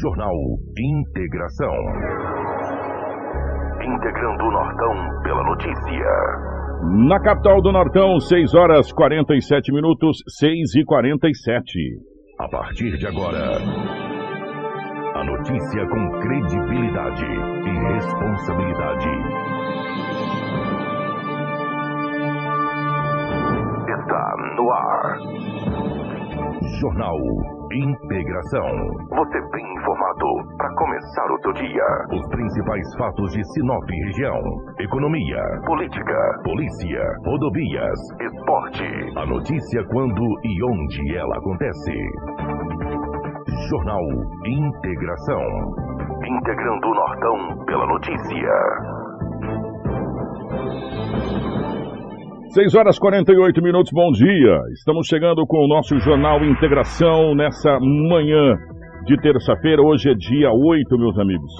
Jornal Integração. Integrando o Nortão pela notícia. Na capital do Nortão, 6 horas 47 minutos, 6 e 47. A partir de agora, a notícia com credibilidade e responsabilidade. Está no ar. Jornal Integração. Você bem informado para começar o teu dia. Os principais fatos de Sinop e região: economia, política, polícia, rodovias, esporte. A notícia quando e onde ela acontece. Jornal Integração. Integrando o Nortão pela notícia. 6 horas 48 minutos, bom dia. Estamos chegando com o nosso Jornal Integração nessa manhã de terça-feira. Hoje é dia 8, meus amigos,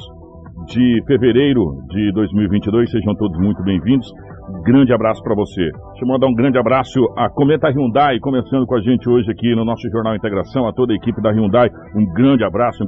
de fevereiro de 2022. Sejam todos muito bem-vindos. Grande abraço para você. Deixa eu mandar um grande abraço à Cometa Hyundai, começando com a gente hoje aqui no nosso Jornal Integração, a toda a equipe da Hyundai. Um grande abraço à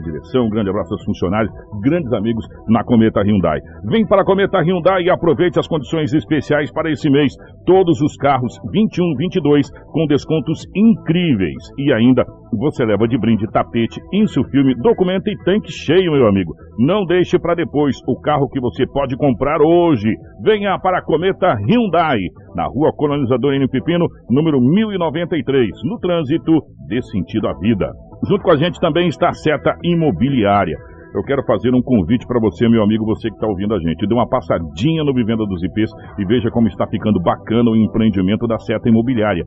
direção, um grande abraço aos funcionários, grandes amigos na Cometa Hyundai. Vem para a Cometa Hyundai e aproveite as condições especiais para esse mês. Todos os carros 21, 22 com descontos incríveis. E ainda você leva de brinde tapete, insulfilme, documento e tanque cheio, meu amigo. Não deixe para depois o carro que você pode comprar hoje. Venha para a Cometa Hyundai, na rua Colonizador N. Pepino, número 1093, no trânsito dê sentido à vida. Junto com a gente também está a Seta Imobiliária. Eu quero fazer um convite para você, meu amigo, você que está ouvindo a gente. Dê uma passadinha no Vivenda dos IPs e veja como está ficando bacana o empreendimento da Seta Imobiliária.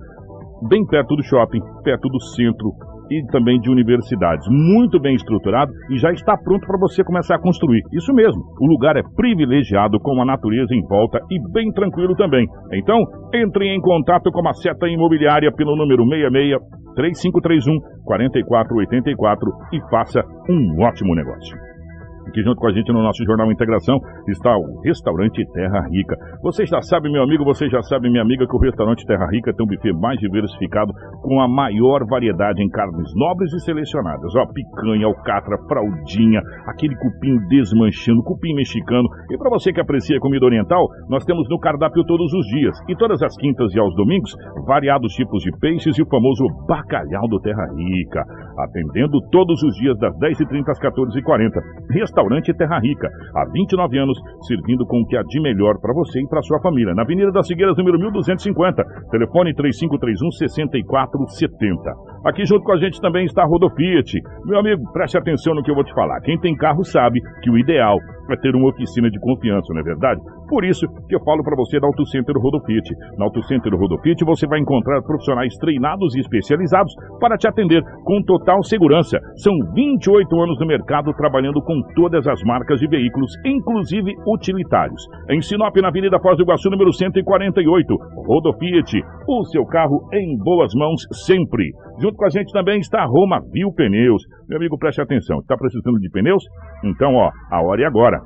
Bem perto do shopping, perto do centro e também de universidades, muito bem estruturado e já está pronto para você começar a construir. Isso mesmo, o lugar é privilegiado, com a natureza em volta e bem tranquilo também. Então, entre em contato com a Seta Imobiliária pelo número 66-3531-4484 e faça um ótimo negócio. Aqui junto com a gente no nosso Jornal Integração está o Restaurante Terra Rica. Você já sabe, meu amigo, você já sabe, minha amiga, que o Restaurante Terra Rica tem um buffet mais diversificado, com a maior variedade em carnes nobres e selecionadas. Ó, picanha, alcatra, fraldinha, aquele cupim desmanchando, cupim mexicano. E para você que aprecia comida oriental, nós temos no cardápio todos os dias e todas as quintas e aos domingos variados tipos de peixes e o famoso bacalhau do Terra Rica. Atendendo todos os dias das 10h30 às 14h40. Restaurante Terra Rica, há 29 anos, servindo com o que há de melhor para você e para sua família. Na Avenida das Cigueiras, número 1250, telefone 3531-6470. Aqui junto com a gente também está a Rodofiat. Meu amigo, preste atenção no que eu vou te falar. Quem tem carro sabe que o ideal é ter uma oficina de confiança, não é verdade? Por isso que eu falo para você da Auto Center Rodofiat. Na Auto Center Rodofiat você vai encontrar profissionais treinados e especializados para te atender com total segurança. São 28 anos no mercado trabalhando com todas as marcas de veículos, inclusive utilitários. Em Sinop, na Avenida Foz do Iguaçu, número 148, Rodofiat, o seu carro em boas mãos sempre. Junto com a gente também está a Romaviu Pneus. Meu amigo, preste atenção, está precisando de pneus? Então, ó, a hora é agora.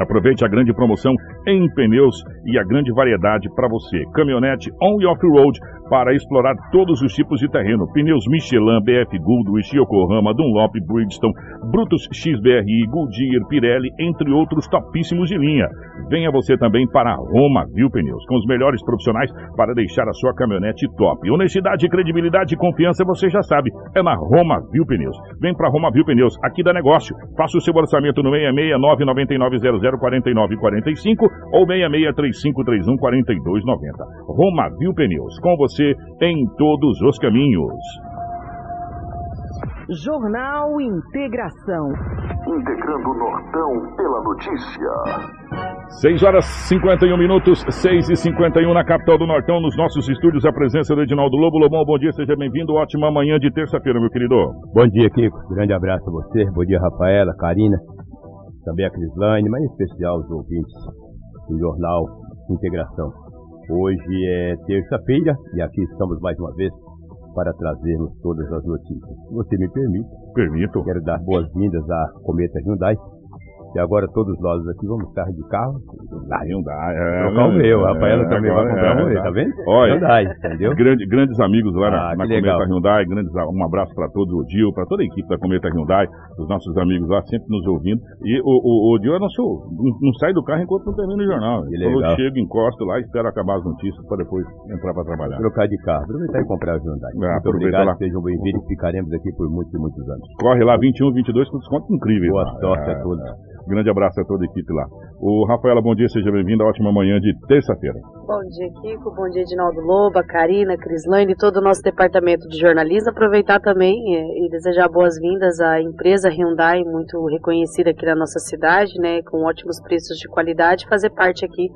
Aproveite a grande promoção em pneus e a grande variedade para você. Caminhonete on e off-road para explorar todos os tipos de terreno. Pneus Michelin, BF Goodrich, Yokohama, Dunlop, Bridgestone, Brutus XBRI, Goodyear, Pirelli, entre outros topíssimos de linha. Venha você também para a Romaviu Pneus, com os melhores profissionais para deixar a sua caminhonete top. Honestidade, credibilidade e confiança, você já sabe, é na Romaviu Pneus. Vem para a Romaviu Pneus, aqui dá negócio. Faça o seu orçamento no 669-9900-4945 ou 663531-4290. Romaviu Pneus, com você em todos os caminhos. Jornal Integração. Integrando o Nortão pela notícia. 6 horas 51 minutos, 6 e 51 na capital do Nortão, nos nossos estúdios, a presença do Edinaldo Lobo. Lobão, bom dia, seja bem-vindo. Ótima manhã de terça-feira, meu querido. Bom dia, Kiko. Grande abraço a você. Bom dia, Rafaela, Karina, também a Crislane, mas em especial os ouvintes do Jornal Integração. Hoje é terça-feira e aqui estamos mais uma vez para trazermos todas as notícias. Se você me permite, quero dar boas-vindas à Cometa Hyundai, E agora todos nós aqui vamos estar de carro. Da Hyundai. Trocar o meu. A Paela também vai comprar o meu, tá vendo? Olha, Hyundai, entendeu? Grandes amigos lá na Cometa Hyundai. Um abraço para todos, o Dio, para toda a equipe da Cometa Hyundai, os nossos amigos lá sempre nos ouvindo. E o Dio é nosso. Não sai do carro enquanto não termina o jornal. Eu chego, encosto lá, espero acabar as notícias para depois entrar para trabalhar. Trocar de carro, aproveitar e comprar o Hyundai. Muito obrigado, lá. Sejam bem-vindos e ficaremos aqui por muitos e muitos anos. Corre lá, 21, 22, com desconto incrível. Boa sorte a todos. Grande abraço a toda a equipe lá. O Rafaela, bom dia, seja bem-vinda. Ótima manhã de terça-feira. Bom dia, Kiko. Bom dia, Edinaldo Lobo, Karina, Crislaine e todo o nosso departamento de jornalismo. Aproveitar também e desejar boas-vindas à empresa Hyundai, muito reconhecida aqui na nossa cidade, né, com ótimos preços de qualidade, fazer parte aqui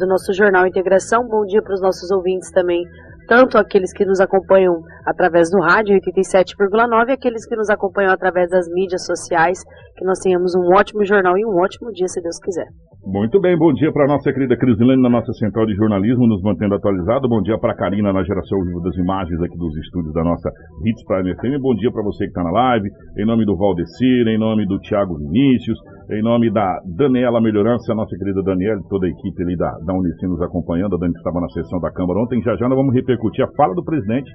do nosso Jornal Integração. Bom dia para os nossos ouvintes também, tanto aqueles que nos acompanham através do rádio 87,9 e aqueles que nos acompanham através das mídias sociais, que nós tenhamos um ótimo jornal e um ótimo dia, se Deus quiser. Muito bem, bom dia para a nossa querida Crislane, na nossa central de jornalismo, nos mantendo atualizado. Bom dia para a Karina, na geração viva das imagens aqui dos estúdios da nossa Hits Prime FM. Bom dia para você que está na live, em nome do Valdecir, em nome do Thiago Vinícius, em nome da Daniela Melhorança, a nossa querida Daniela, toda a equipe ali da Unicino nos acompanhando. A Dani estava na sessão da Câmara ontem, já nós vamos repercutir a fala do presidente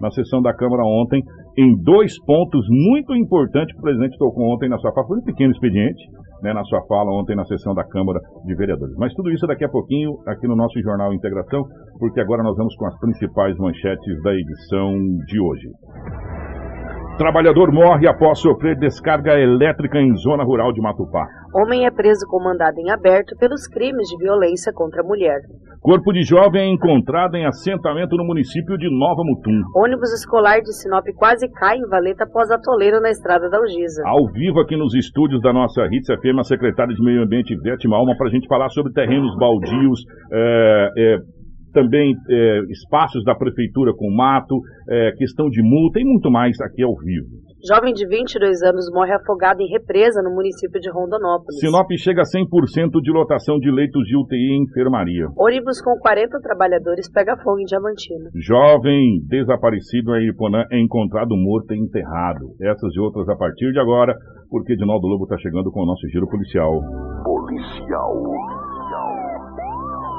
na sessão da Câmara ontem, em dois pontos muito importantes que o presidente tocou ontem na sua fala. Foi um pequeno expediente, né, na sua fala ontem na sessão da Câmara de Vereadores. Mas tudo isso daqui a pouquinho aqui no nosso Jornal Integração, porque agora nós vamos com as principais manchetes da edição de hoje. Trabalhador morre após sofrer descarga elétrica em zona rural de Matupá. Homem é preso com mandado em aberto pelos crimes de violência contra a mulher. Corpo de jovem é encontrado em assentamento no município de Nova Mutum. Ônibus escolar de Sinop quase cai em valeta após atoleiro na estrada da Algisa. Ao vivo aqui nos estúdios da nossa Hits FM, a secretária de Meio Ambiente, Ivete Malma, para a gente falar sobre terrenos baldios, também espaços da prefeitura com mato, questão de multa e muito mais aqui ao vivo. Jovem de 22 anos morre afogado em represa no município de Rondonópolis. Sinop chega a 100% de lotação de leitos de UTI e enfermaria. Ônibus com 40 trabalhadores pega fogo em Diamantino. Jovem desaparecido em Aripuanã é encontrado morto e enterrado. Essas e outras a partir de agora, porque Edinaldo Lobo está chegando com o nosso giro policial.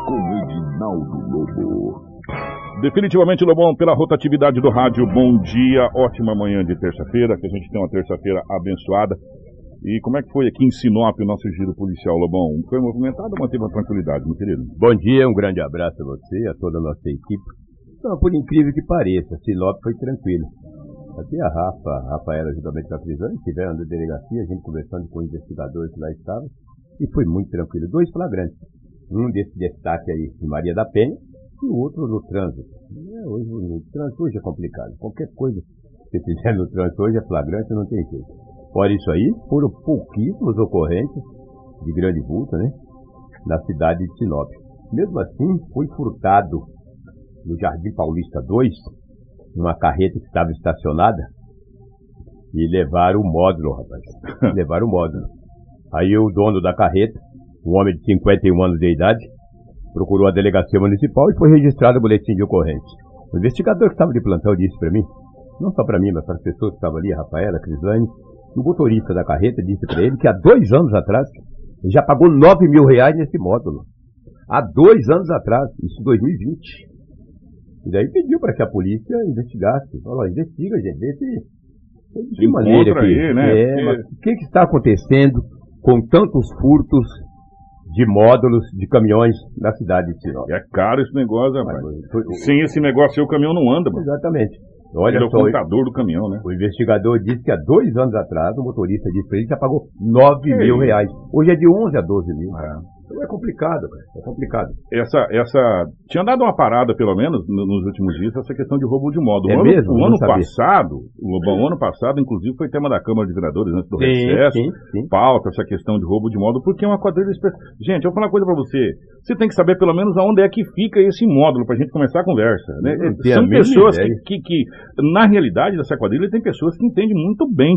Com Edinaldo Lobo. Definitivamente, Lobão, pela rotatividade do rádio, bom dia, ótima manhã de terça-feira, que a gente tem uma terça-feira abençoada. E como é que foi aqui em Sinop o nosso giro policial, Lobão? Foi movimentado ou manteve a tranquilidade, meu querido? Bom dia, um grande abraço a você, a toda a nossa equipe. Então, por incrível que pareça, Sinop foi tranquilo. Até a Rafaela, juntamente com a prisão, estiveram na delegacia, a gente conversando com investigadores que lá estavam, e foi muito tranquilo. Dois flagrantes. Um desse destaque aí em Maria da Penha e o outro no trânsito. Hoje, no trânsito hoje é complicado. Qualquer coisa que você fizer no trânsito hoje é flagrante, não tem jeito. Fora isso aí, foram pouquíssimas ocorrências de grande multa, né, na cidade de Sinop. Mesmo assim, foi furtado no Jardim Paulista 2, numa carreta que estava estacionada, e levaram o módulo, rapaz. Levaram o módulo. Aí o dono da carreta, um homem de 51 anos de idade, procurou a delegacia municipal e foi registrado o boletim de ocorrência. O investigador que estava de plantão disse para mim, não só para mim, mas para as pessoas que estavam ali, a Rafaela, a Crislane, o motorista da carreta disse para ele que há 2 anos atrás ele já pagou R$9.000 nesse módulo. Há 2 anos atrás, isso em 2020. E daí pediu para que a polícia investigasse. Falou, investiga, gente, vê se de maneira que... Aí, né? O que está acontecendo com tantos furtos de módulos, de caminhões na cidade de Sinop? É caro esse negócio, rapaz. Sem esse negócio o caminhão não anda, mano. Exatamente. Olha só, o contador do caminhão, né? O investigador disse que há 2 anos atrás, o motorista disse para ele que já pagou R$9.000. Hoje é de 11 a 12 mil. Então é complicado, cara. É complicado. Tinha dado uma parada, pelo menos, nos últimos dias, essa questão de roubo de módulo. É mesmo? O ano passado, inclusive, foi tema da Câmara de Vereadores, antes do recesso. Sim. Pauta essa questão de roubo de módulo, porque é uma quadrilha... Gente, eu vou falar uma coisa pra você. Você tem que saber, pelo menos, aonde é que fica esse módulo, pra gente começar a conversa, né? São pessoas que, na realidade, dessa quadrilha, tem pessoas que entendem muito bem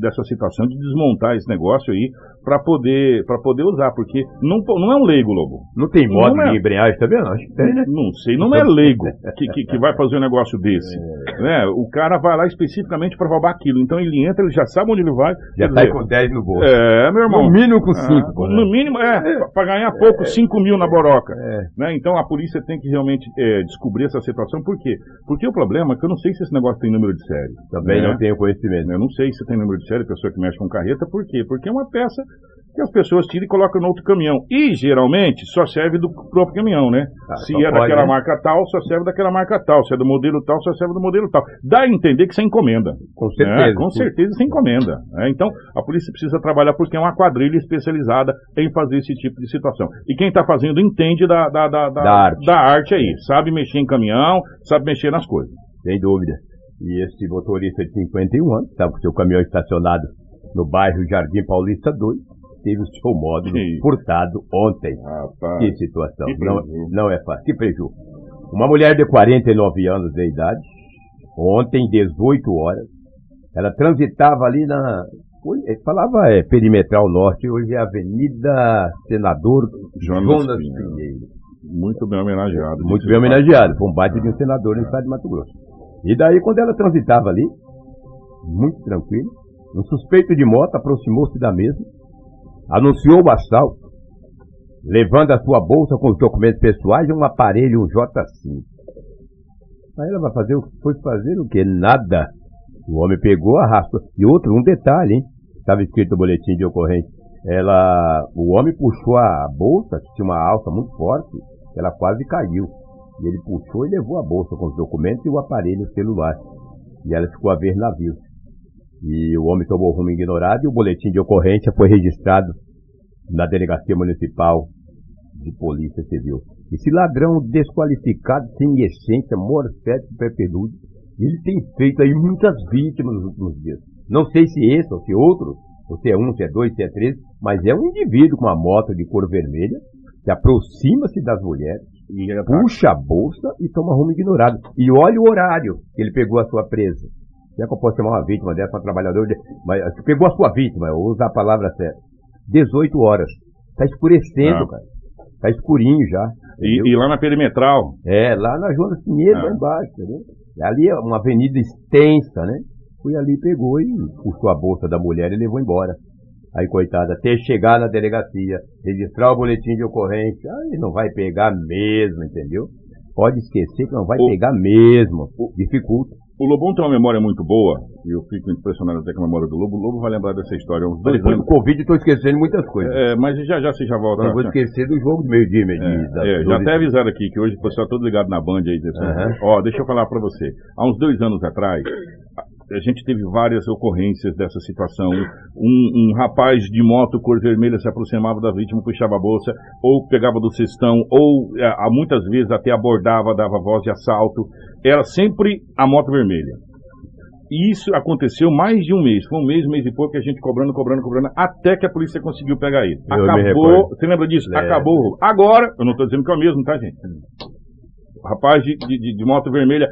dessa situação de desmontar esse negócio aí pra poder usar, porque Não é um leigo, Lobo. Não tem modo de embreagem também, não? Acho que tem, né? Não sei, não é leigo que vai fazer um negócio desse. É. É, o cara vai lá especificamente para roubar aquilo. Então ele entra, ele já sabe onde ele vai. Já sai com 10 no bolso. É, meu irmão. No mínimo com 5. No mínimo, para ganhar pouco, 5 mil na boroca. É. Né? Então a polícia tem que realmente descobrir essa situação. Por quê? Porque o problema é que eu não sei se esse negócio tem número de série. Também não tenho conhecimento. Eu não sei se tem número de série, pessoa que mexe com carreta. Por quê? Porque é uma peça que as pessoas tiram e colocam no outro caminhão. E, geralmente, só serve do próprio caminhão, né? Ah, se é daquela marca tal, só serve daquela marca tal. Se é do modelo tal, só serve do modelo tal. Dá a entender que isso é encomenda. Com certeza. É, com certeza isso é encomenda. É, então, a polícia precisa trabalhar porque é uma quadrilha especializada em fazer esse tipo de situação. E quem está fazendo entende da arte aí. Sabe mexer em caminhão, sabe mexer nas coisas. Sem dúvida. E esse motorista de 51 anos, estava com seu caminhão estacionado no bairro Jardim Paulista 2. Teve o seu módulo furtado ontem. Rapaz, que situação. Que não é fácil. Que prejuízo. Uma mulher de 49 anos de idade, ontem, 18 horas, ela transitava ali na... Falava Perimetral Norte, hoje é Avenida Senador Jonas Pinheiro. Muito bem homenageado. Muito bem homenageado. Foi um baita de um senador no estado de Mato Grosso. E daí, quando ela transitava ali, muito tranquilo, um suspeito de moto aproximou-se da mesma, anunciou o assalto, levando a sua bolsa com os documentos pessoais e um aparelho, um J5. Aí ela vai fazer o que foi fazer, o que? Nada. O homem pegou, arrastou. E outro, um detalhe, hein? Estava escrito no boletim de ocorrência. O homem puxou a bolsa, que tinha uma alça muito forte, ela quase caiu. E ele puxou e levou a bolsa com os documentos e o aparelho celular. E ela ficou a ver navios. E o homem tomou rumo ignorado e o boletim de ocorrência foi registrado na Delegacia Municipal de Polícia Civil. Esse ladrão desqualificado, sem essência, morfético, perpeludo, ele tem feito aí muitas vítimas nos últimos dias. Não sei se esse ou se outro, ou se é um, se é dois, se é três, mas é um indivíduo com uma moto de cor vermelha que aproxima-se das mulheres, puxa a bolsa e toma rumo ignorado. E olha o horário que ele pegou a sua presa. Será que eu posso chamar uma vítima dessa, uma trabalhadora? Mas pegou a sua vítima, eu vou usar a palavra certa. 18 horas. Está escurecendo, cara. Está escurinho já. E lá na Perimetral? É, lá na Jonas Pinheiro, lá embaixo. Entendeu? Ali é uma avenida extensa, né? Fui ali, pegou e puxou a bolsa da mulher e levou embora. Aí, coitada, até chegar na delegacia, registrar o boletim de ocorrência, aí não vai pegar mesmo, entendeu? Pode esquecer que não vai pegar mesmo. Dificulta. O Lobão tem uma memória muito boa, e eu fico impressionado até com a memória do Lobo. O Lobo vai lembrar dessa história. Depois do Covid, estou esquecendo muitas coisas. É, mas já você já volta. Eu vou esquecer do jogo do meio-dia, já até avisaram aqui, que hoje o pessoal todo ligado na Band aí. Ó, deixa eu falar para você. Há uns 2 anos atrás, a gente teve várias ocorrências dessa situação. Um rapaz de moto cor vermelha se aproximava da vítima, puxava a bolsa, ou pegava do cestão, ou muitas vezes até abordava, dava voz de assalto. Era sempre a moto vermelha. E isso aconteceu mais de um mês. Foi um mês e pouco, que a gente cobrando, até que a polícia conseguiu pegar ele. Acabou, você lembra disso? É. Acabou. Agora, eu não estou dizendo que é o mesmo, tá, gente? O rapaz de moto vermelha...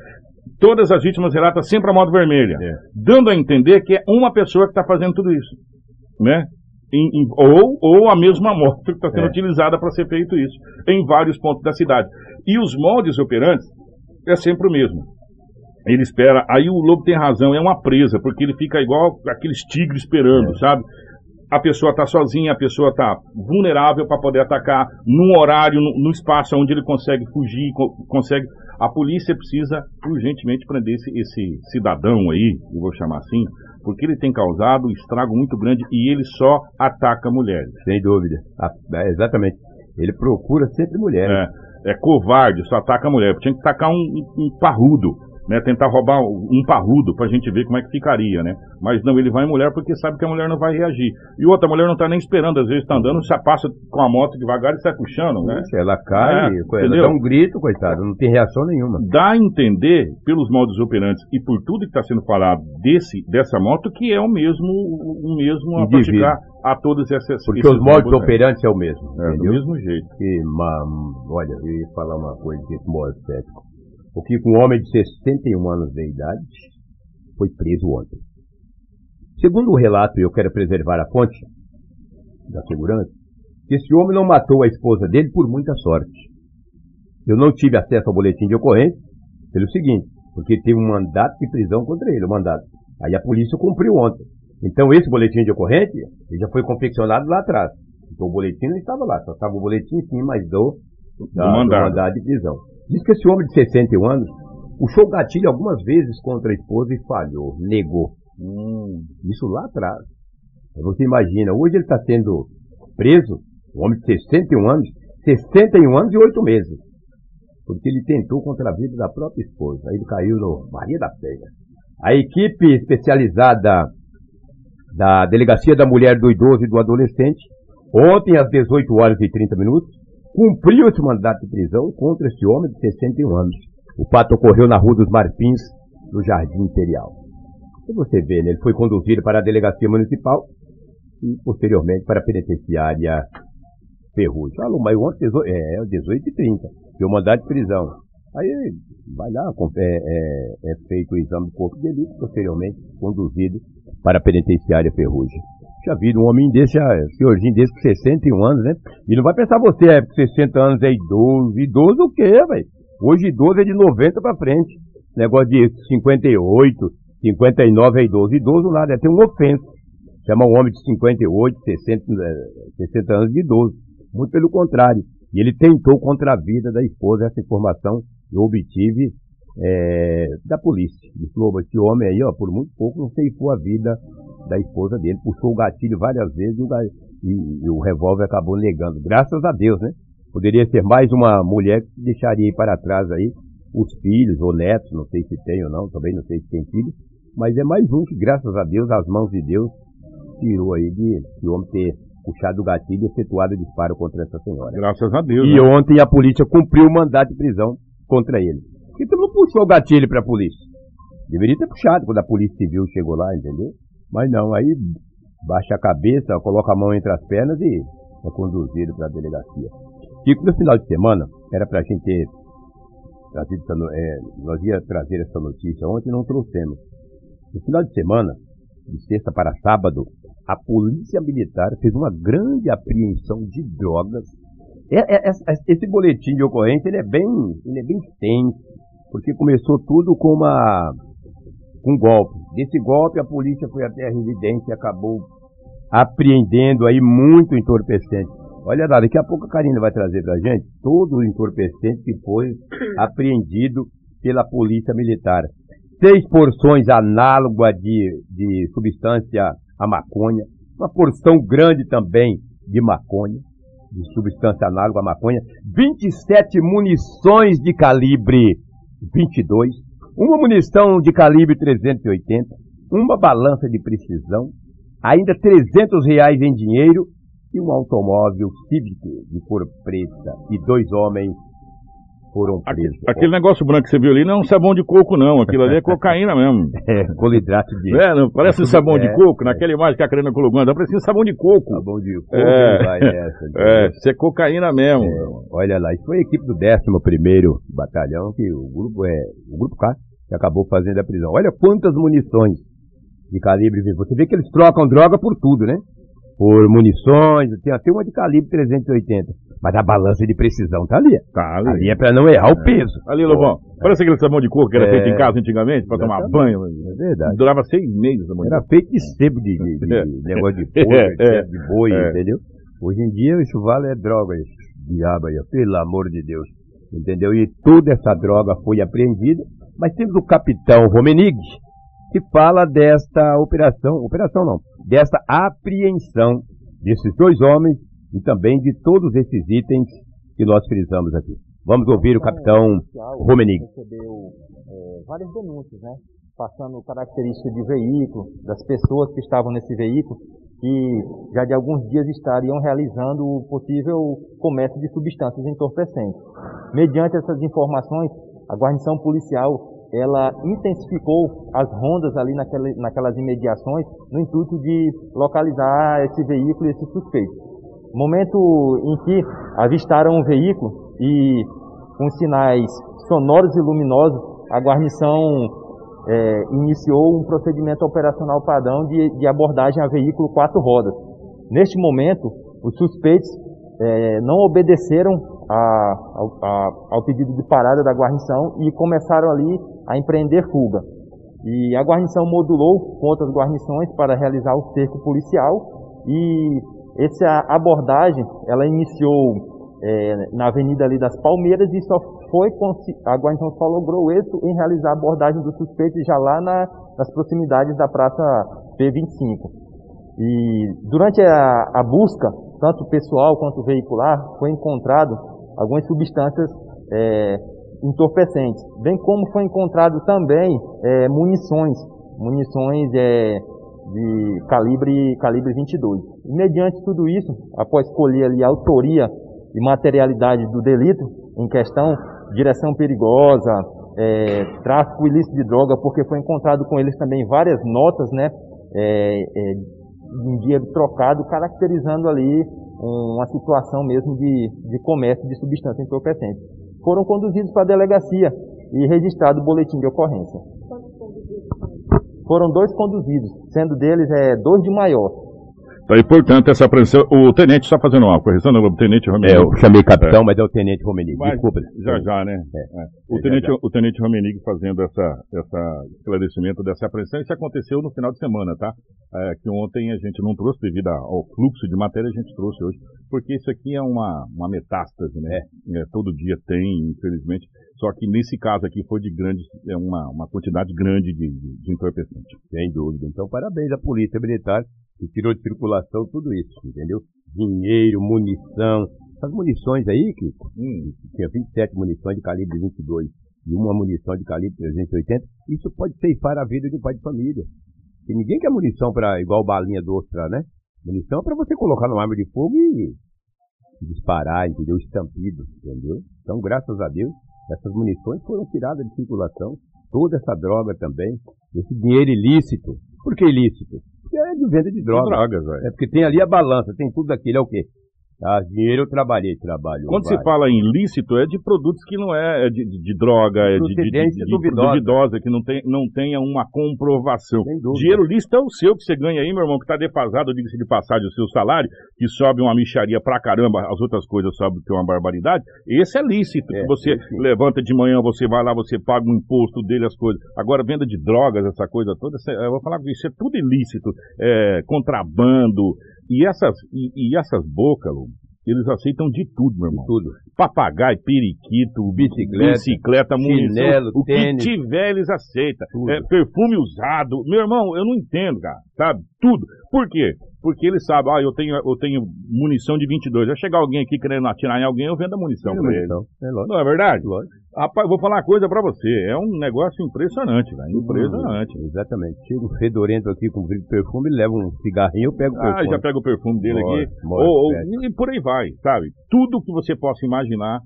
Todas as vítimas relatam sempre a moto vermelha, dando a entender que é uma pessoa que está fazendo tudo isso, né? Ou a mesma moto que está sendo utilizada para ser feito isso, em vários pontos da cidade. E os moldes operantes é sempre o mesmo. Ele espera, aí o Lobo tem razão, é uma presa, porque ele fica igual aqueles tigres esperando, sabe? A pessoa está sozinha, a pessoa está vulnerável para poder atacar num horário, no espaço onde ele consegue fugir, consegue... A polícia precisa urgentemente prender esse cidadão aí, eu vou chamar assim, porque ele tem causado um estrago muito grande e ele só ataca mulheres. Sem dúvida, exatamente. Ele procura sempre mulheres. É covarde, só ataca a mulher. Tinha que tacar um parrudo, né? Tentar roubar um parrudo pra gente ver como é que ficaria, né? Mas não, ele vai em mulher porque sabe que a mulher não vai reagir. E outra mulher não tá nem esperando, às vezes tá andando, já passa com a moto devagar e sai puxando, né? Puxa, ela cai, ela dá um grito, coitado, não tem reação nenhuma. Dá a entender, pelos modus operantes e por tudo que tá sendo falado dessa moto, que é o mesmo a praticar a todas essas... Porque os modus operantes é o mesmo. É, do mesmo jeito. Olha, eu ia falar uma coisa desse modo cético. O que um homem de 61 anos de idade foi preso ontem. Segundo o relato, e eu quero preservar a fonte da segurança, que esse homem não matou a esposa dele por muita sorte. Eu não tive acesso ao boletim de ocorrência pelo seguinte, porque teve um mandato de prisão contra ele, Aí a polícia cumpriu ontem. Então esse boletim de ocorrência ele já foi confeccionado lá atrás. Então o boletim não estava lá, só estava o boletim sim, mas do mandado de prisão. Diz que esse homem de 61 anos puxou gatilho algumas vezes contra a esposa e falhou, negou. Isso lá atrás. Aí você imagina, hoje ele está sendo preso, um homem de 61 anos, 61 anos e 8 meses. Porque ele tentou contra a vida da própria esposa. Aí ele caiu no Maria da Penha. A equipe especializada da Delegacia da Mulher, do Idoso e do Adolescente, ontem às 18h30, cumpriu esse mandato de prisão contra esse homem de 61 anos. O fato ocorreu na Rua dos Martins, no Jardim Imperial. E você vê, né? Ele foi conduzido para a Delegacia Municipal e, posteriormente, para a Penitenciária Ferrugem. Ah, mas ontem é 18h30, que o mandato de prisão. Aí vai lá, é feito o exame do corpo de delito, posteriormente conduzido para a Penitenciária Ferrugem. Já vi um homem desse, um senhorzinho desse com 61 anos, né? E não vai pensar você, com 60 anos é idoso. Idoso o quê, velho? Hoje idoso é de 90 pra frente. Negócio de 58, 59 é idoso. Idoso nada, é ter uma ofensa. Chama um homem de 58, 60 anos de idoso. Muito pelo contrário. E ele tentou contra a vida da esposa. Essa informação eu obtive da polícia. Esse homem aí, ó, por muito pouco, não ceifou a vida da esposa dele. Puxou o gatilho várias vezes e o revólver acabou negando. Graças a Deus, né? Poderia ser mais uma mulher que deixaria aí para trás aí os filhos ou netos, não sei se tem ou não, também não sei se tem filhos, mas é mais um que, graças a Deus, as mãos de Deus tirou aí de o homem ter puxado o gatilho e efetuado o disparo contra essa senhora. Graças a Deus. E né? Ontem a polícia cumpriu o mandato de prisão contra ele. Então não puxou o gatilho para a polícia. Deveria ter puxado quando a polícia civil chegou lá, entendeu? Mas não, aí baixa a cabeça, coloca a mão entre as pernas e é conduzido para a delegacia. Chico, no final de semana, era para a gente ter trazido, nós ia trazer essa notícia ontem, não trouxemos. No final de semana, de sexta para sábado, a polícia militar fez uma grande apreensão de drogas. Esse boletim de ocorrência ele é bem extenso, porque começou tudo com um golpe. Desse golpe, a polícia foi até a residência e acabou apreendendo aí muito entorpecente. Olha lá, daqui a pouco a Karina vai trazer pra gente todo o entorpecente que foi apreendido pela polícia militar. 6 porções análogas de substância à maconha, uma porção grande também de maconha, de substância análoga à maconha, 27 munições de calibre 22, uma munição de calibre 380, uma balança de precisão, ainda R$300 em dinheiro, e um automóvel Civic de cor preta. E 2 homens foram presos. Aquele negócio branco que você viu ali não é um sabão de coco, não. Aquilo ali é cocaína mesmo. É, colidrato de... não parece sabão de coco. Naquela imagem que a Karina colocou, dá pra ser sabão de coco. Sabão de coco. Isso é cocaína mesmo. Olha lá, isso foi a equipe do 11º Batalhão, que o grupo K, que acabou fazendo a prisão. Olha quantas munições de calibre. Você vê que eles trocam droga por tudo, né? Por munições, tem até uma de calibre 380. Mas a balança de precisão tá ali. Ali é pra não errar o peso. Ali, Lobão, parece aquele sabão de coco que era feito em casa antigamente, pra tomar banho. É verdade. Durava 6 meses. Era feito de sebo, de negócio de porco, de boi, entendeu? Hoje em dia isso vale droga, esse diabo aí, pelo amor de Deus. Entendeu? E toda essa droga foi apreendida. Mas temos o capitão Romenig, que fala desta desta apreensão desses 2 homens e também de todos esses itens que nós frisamos aqui. Vamos ouvir o capitão Romenig. Recebeu várias denúncias, né? Passando características de veículo, das pessoas que estavam nesse veículo, que já de alguns dias estariam realizando o possível comércio de substâncias entorpecentes. Mediante essas informações, a guarnição policial ela intensificou as rondas ali naquelas imediações no intuito de localizar esse veículo e esse suspeito. Momento em que avistaram um veículo e com sinais sonoros e luminosos, a guarnição iniciou um procedimento operacional padrão de abordagem a veículo 4 rodas. Neste momento, os suspeitos não obedeceram ao pedido de parada da guarnição e começaram ali a empreender fuga. E a guarnição modulou com outras guarnições para realizar o cerco policial, e essa abordagem ela iniciou na Avenida ali das Palmeiras, e só foi a guarnição só logrou êxito em realizar a abordagem do suspeito já lá nas proximidades da Praça P25. E durante a busca, tanto pessoal quanto veicular, foi encontrado algumas substâncias entorpecentes, bem como foi encontrado também munições de calibre 22. E mediante tudo isso, após colher ali a autoria e materialidade do delito em questão, direção perigosa, tráfico ilícito de droga, porque foi encontrado com eles também várias notas, né, em dinheiro trocado, caracterizando ali uma situação mesmo de comércio de substância entorpecente. Foram conduzidos para a delegacia e registrado o boletim de ocorrência. Quantos conduzidos? Foram 2 conduzidos, sendo deles 2 de maior. E, portanto, essa apreensão... O tenente está fazendo uma correção, né? O tenente Romenig. Eu chamei capitão, mas é o tenente Romenig. Desculpa. Já, né? O tenente Romenig fazendo essa esclarecimento dessa apreensão. Isso aconteceu no final de semana, tá? Que ontem a gente não trouxe devido ao fluxo de matéria, a gente trouxe hoje. Porque isso aqui é uma metástase, né? Todo dia tem, infelizmente. Só que nesse caso aqui foi de grande, uma quantidade grande de entorpecente. Sem dúvida. Então, parabéns à Polícia Militar, que tirou de circulação tudo isso, entendeu? Dinheiro, munição, essas munições aí, Kiko, tinha 27 munições de calibre 22 e uma munição de calibre 380, isso pode ceifar a vida de um pai de família. E ninguém quer munição para igual balinha do ostra, né? Munição é para você colocar numa arma de fogo e disparar, entendeu? Estampido, entendeu? Então, graças a Deus, essas munições foram tiradas de circulação, toda essa droga também, esse dinheiro ilícito. Por que ilícito? É de venda de drogas. É porque tem ali a balança, tem tudo aquilo, é o quê? Ah, dinheiro eu trabalho. Quando se fala em ilícito, é de produtos que não é de droga, é de duvidosa, que não tenha uma comprovação. Dinheiro lícito é o seu que você ganha aí, meu irmão, que está defasado, diga-se de passagem, o seu salário, que sobe uma micharia pra caramba, as outras coisas sobem que é uma barbaridade. Esse é lícito, que você levanta de manhã, você vai lá, você paga o imposto dele, as coisas. Agora, venda de drogas, essa coisa toda, eu vou falar, isso é tudo ilícito, contrabando. E essas bocas, eles aceitam de tudo, meu irmão. Tudo. Papagaio, periquito, bicicleta, munição, o que tiver eles aceitam. Perfume usado. Meu irmão, eu não entendo, cara, sabe? Tudo. Por quê? Porque eles sabem, eu tenho munição de 22. Vai chegar alguém aqui querendo atirar em alguém, eu vendo a munição pra ele. Não é verdade? Lógico. Rapaz, vou falar uma coisa pra você. É um negócio impressionante, velho. Impressionante. Exatamente. Chega um fedorento aqui com um brilho de perfume, ele leva um cigarrinho, eu pego o perfume. Ah, já pego o perfume dele aqui. E por aí vai, sabe? Tudo que você possa imaginar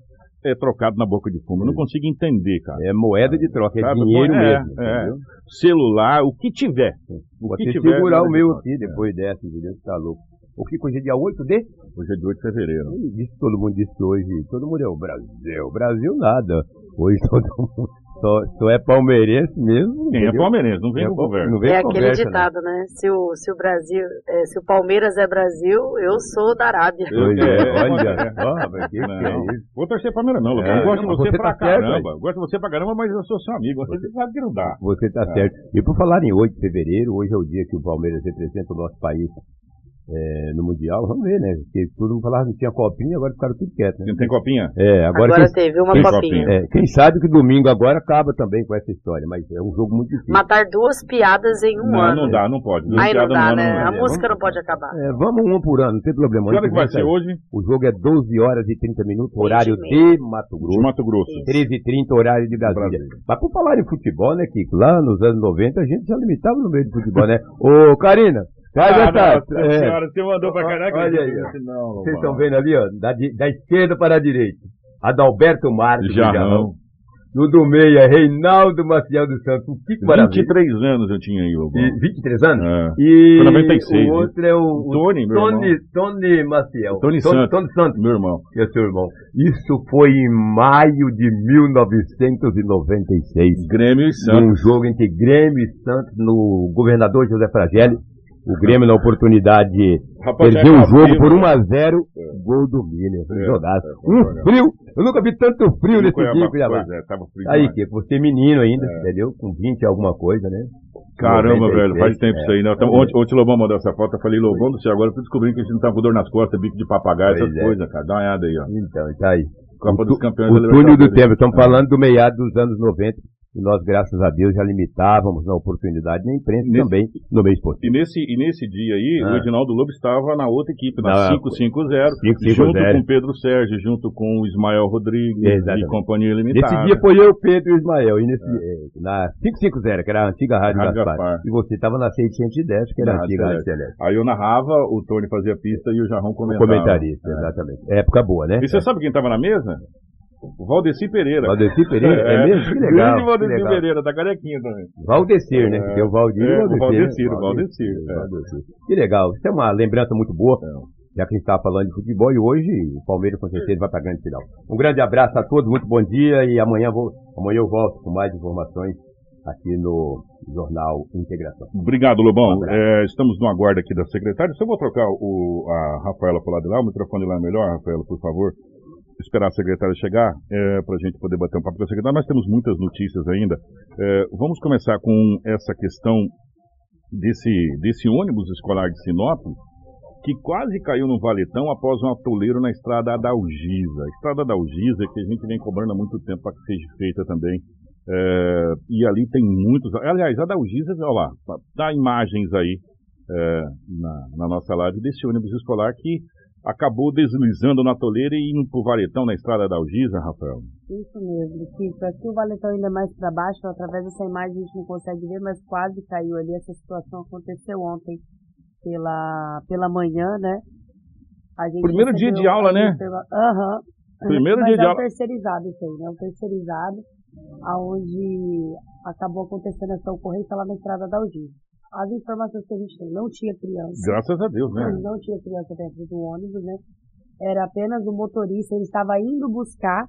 é trocado na boca de fumo. Eu não consigo entender, cara. É moeda de troca, é dinheiro mesmo. Celular, o que tiver. Vou até segurar o meu aqui depois dessa, entendeu? Tá louco. O que hoje é dia 8 de? Hoje é dia 8 de fevereiro. Todo mundo disse hoje, todo mundo é o Brasil. Brasil nada. Hoje todo mundo só é palmeirense mesmo. Quem é palmeirense, não vem com conversa. É aquele ditado, né? Se o Palmeiras é Brasil, eu sou da Arábia. Olha, vou torcer Palmeiras não, Lucas. Eu gosto de você pra caramba. Eu gosto de você pra caramba, mas eu sou seu amigo. Você sabe que não dá. Você tá certo. E por falar em 8 de fevereiro, hoje é o dia que o Palmeiras representa o nosso país. No Mundial, vamos ver, né? Porque todo mundo falava que não tinha copinha, agora ficaram tudo quieto, né? Não tem copinha? Agora teve uma copinha. Quem sabe que domingo agora acaba também com essa história, mas é um jogo muito difícil. Matar 2 piadas em um ano. Não dá, não pode. Aí não dá, né? A música não pode acabar. Vamos um por ano, não tem problema. Claro que vai ser hoje. O jogo é 12h30, horário de Mato Grosso. De Mato Grosso. 13h30, horário de Brasília. Mas por falar em futebol, né, Kiko? Lá nos anos 90 a gente já limitava no meio de futebol, né? Ô, Karina! A senhora se mandou pra caraca. Olha aí, vocês estão vendo ali, ó, da esquerda para a direita. Adalberto Marques, Jarrão. No do meio é Reinaldo Maciel dos Santos. Que maravilha. 23 anos eu tinha aí, Lobo. 23 anos? Foi 96. O outro é o Tony, meu irmão. Tony Maciel. Tony Santos. Meu irmão. E é seu irmão. Isso foi em maio de 1996. Grêmio e Santos. Um jogo entre Grêmio e Santos no governador José Fragelli. O Grêmio na oportunidade de perder o jogo por 1 a 0, gol do Miller. Um frio, eu nunca vi tanto frio nesse dia, Cuiabá. Aí, que você menino ainda, entendeu? Com 20 alguma coisa, né? Caramba, velho, faz tempo isso aí, né? Ontem o Lobão mandou essa foto, eu falei, Lobão, do céu, agora eu tô descobrindo que a gente não tá com dor nas costas, bico de papagaio, essas coisas, cara. Dá uma olhada aí, ó. Então, tá aí. Copa dos Campeões. O túnel do tempo, estamos falando do meado dos anos 90. E nós, graças a Deus, já limitávamos na oportunidade na imprensa também, no meio esportivo. E nesse dia aí, o Edinaldo Lobo estava na outra equipe, na 550, junto com o Pedro Sérgio, junto com o Ismael Rodrigues e Companhia Limitada. Nesse dia foi eu, Pedro e o Ismael, e na 550, que era a antiga Rádio Gaspar. E você estava na 610, que era a antiga Rádio Celeste. Aí eu narrava, o Tony fazia pista e o Jarrão comentava. O comentarista, exatamente. Época boa, né? E você sabe quem estava na mesa? O Valdeci Pereira. Valdeci Pereira, é mesmo? Que legal. Grande Valdeci Pereira, da Carequinha também. Valdecir, né? Porque o Valdir e o Valdecir. Que legal. Isso é uma lembrança muito boa, já que a gente estava falando de futebol, e hoje o Palmeiras com certeza vai para a grande final. Um grande abraço a todos, muito bom dia, e amanhã eu volto com mais informações aqui no Jornal Integração. Obrigado, Lobão. Estamos no aguardo aqui da secretária. Só vou trocar a Rafaela para o lado de lá, o microfone lá é melhor, Rafaela, por favor. Esperar a secretária chegar para a gente poder bater um papo com a secretária, mas temos muitas notícias ainda. Vamos começar com essa questão desse ônibus escolar de Sinop, que quase caiu no valetão após um atoleiro na Estrada Adalgisa. A Estrada Adalgisa, que a gente vem cobrando há muito tempo para que seja feita também. E ali tem muitos... Aliás, a Adalgisa, olha lá, dá imagens aí na nossa live desse ônibus escolar que acabou deslizando na toleira e indo para o valetão na Estrada Adalgisa, Rafael. Isso mesmo, Kiko. Aqui o valetão ainda mais para baixo, através dessa imagem a gente não consegue ver, mas quase caiu ali. Essa situação aconteceu ontem pela manhã, né? A gente primeiro dia de aula, né? Aham. Primeiro dia de aula. É um terceirizado isso aí, né? Um terceirizado, onde acabou acontecendo essa ocorrência lá na Estrada Adalgisa. As informações que a gente tem, não tinha criança. Graças a Deus, né? Não tinha criança dentro do ônibus, né? Era apenas o motorista, ele estava indo buscar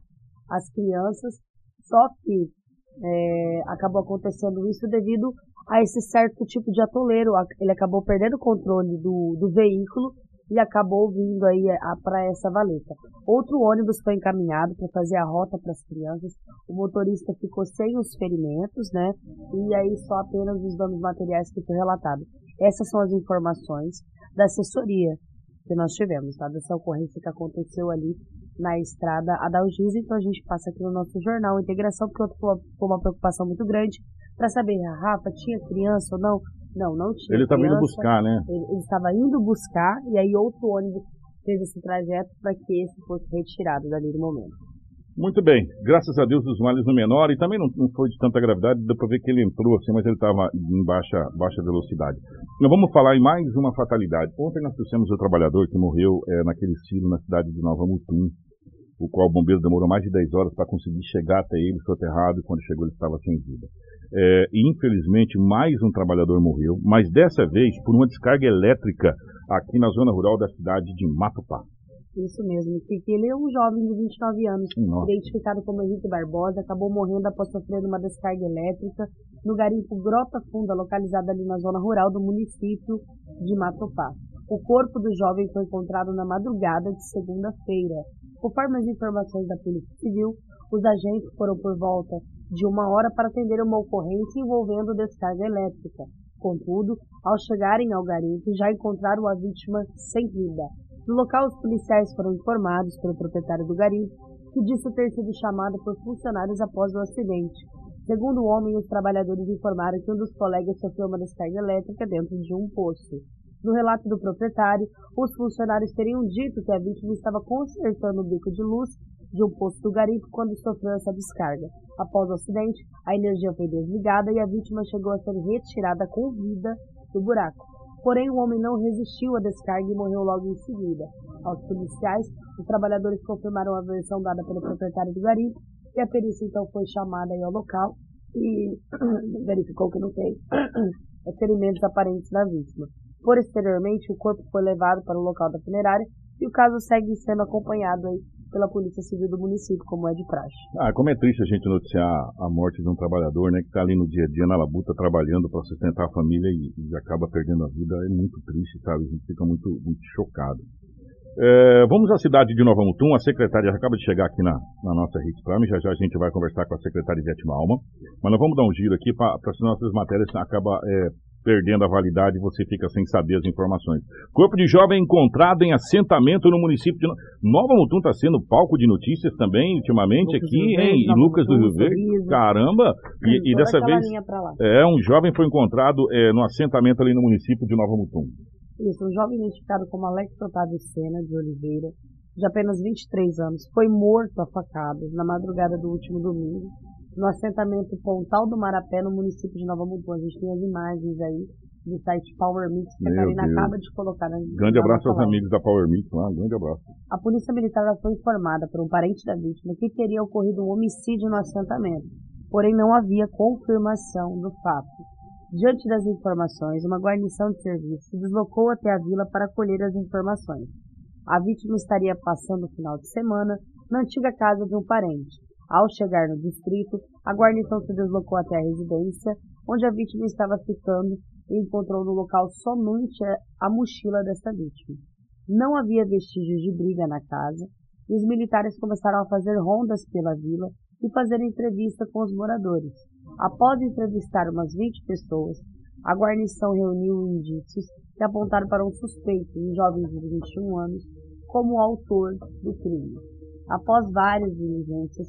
as crianças, só que acabou acontecendo isso devido a esse certo tipo de atoleiro. Ele acabou perdendo o controle do veículo e acabou vindo aí para essa valeta. Outro ônibus foi encaminhado para fazer a rota para as crianças. O motorista ficou sem os ferimentos, né? E aí só apenas os danos materiais que foi relatado. Essas são as informações da assessoria que nós tivemos, tá? Dessa ocorrência que aconteceu ali na Estrada Adalgisa. Então a gente passa aqui no nosso jornal Integração, porque foi uma preocupação muito grande para saber, Rafa, tinha criança ou não? Não, não tinha. Ele estava indo buscar, né? Ele estava indo buscar e aí outro ônibus fez esse trajeto para que esse fosse retirado dali no momento. Muito bem. Graças a Deus os males no menor e também não foi de tanta gravidade. Deu para ver que ele entrou assim, mas ele estava em baixa velocidade. Nós vamos falar em mais uma fatalidade. Ontem nós trouxemos o trabalhador que morreu naquele silo na cidade de Nova Mutum, o qual o bombeiro demorou mais de 10 horas para conseguir chegar até ele, soterrado, e quando chegou ele estava sem vida. E infelizmente mais um trabalhador morreu, mas dessa vez por uma descarga elétrica aqui na zona rural da cidade de Matupá. Isso mesmo, porque ele é um jovem de 29 anos, Nossa. Identificado como Henrique Barbosa, acabou morrendo após sofrer uma descarga elétrica no garimpo Grota Funda, localizado ali na zona rural do município de Matupá. O corpo do jovem foi encontrado na madrugada de segunda-feira. Conforme as informações da Polícia Civil, os agentes foram por volta de 1 hora para atender uma ocorrência envolvendo descarga elétrica. Contudo, ao chegarem ao garimpo, já encontraram a vítima sem vida. No local, os policiais foram informados pelo proprietário do garimpo, que disse ter sido chamado por funcionários após o acidente. Segundo o homem, os trabalhadores informaram que um dos colegas sofreu uma descarga elétrica dentro de um poço. No relato do proprietário, os funcionários teriam dito que a vítima estava consertando o bico de luz de um poço do garimpo quando sofreu essa descarga. Após o acidente, a energia foi desligada e a vítima chegou a ser retirada com vida do buraco. Porém, o homem não resistiu à descarga e morreu logo em seguida. Aos policiais, os trabalhadores confirmaram a versão dada pelo proprietário do garimpo e a perícia então foi chamada ao local e verificou que não tem ferimentos aparentes da vítima. Posteriormente, o corpo foi levado para o local da funerária e o caso segue sendo acompanhado aí pela Polícia Civil do município, como é de praxe. Ah, como é triste a gente noticiar a morte de um trabalhador, né, que está ali no dia a dia, na labuta, trabalhando para sustentar a família e acaba perdendo a vida. É muito triste, sabe? A gente fica muito, muito chocado. É, vamos à cidade de Nova Mutum. A secretária já acaba de chegar aqui na nossa Hit Prime. Já já a gente vai conversar com a secretária Ivete Malma. Mas nós vamos dar um giro aqui, para se nossas matérias acabam perdendo a validade e você fica sem saber as informações. Corpo de jovem encontrado em assentamento no município de Nova Mutum está sendo palco de notícias também, ultimamente, Lucas aqui, hein? E Lucas do Rio Verde, caramba! E dessa vez, um jovem foi encontrado no assentamento ali no município de Nova Mutum. Isso, um jovem identificado como Alex Otávio Senna de Oliveira, de apenas 23 anos, foi morto a facadas na madrugada do último domingo, no assentamento Pontal do Marapé, no município de Nova Mutum. A gente tem as imagens aí do site Power Mix, que a Karina acaba de colocar. Grande abraço aos amigos da Power Mix, lá, grande abraço. A polícia militar foi informada por um parente da vítima que teria ocorrido um homicídio no assentamento, porém não havia confirmação do fato. Diante das informações, uma guarnição de serviço se deslocou até a vila para colher as informações. A vítima estaria passando o final de semana na antiga casa de um parente. Ao chegar no distrito, a guarnição se deslocou até a residência, onde a vítima estava ficando, e encontrou no local somente a mochila dessa vítima. Não havia vestígios de briga na casa, e os militares começaram a fazer rondas pela vila e fazer entrevista com os moradores. Após entrevistar umas 20 pessoas, a guarnição reuniu indícios que apontaram para um suspeito, um jovem de 21 anos, como autor do crime. Após várias diligências,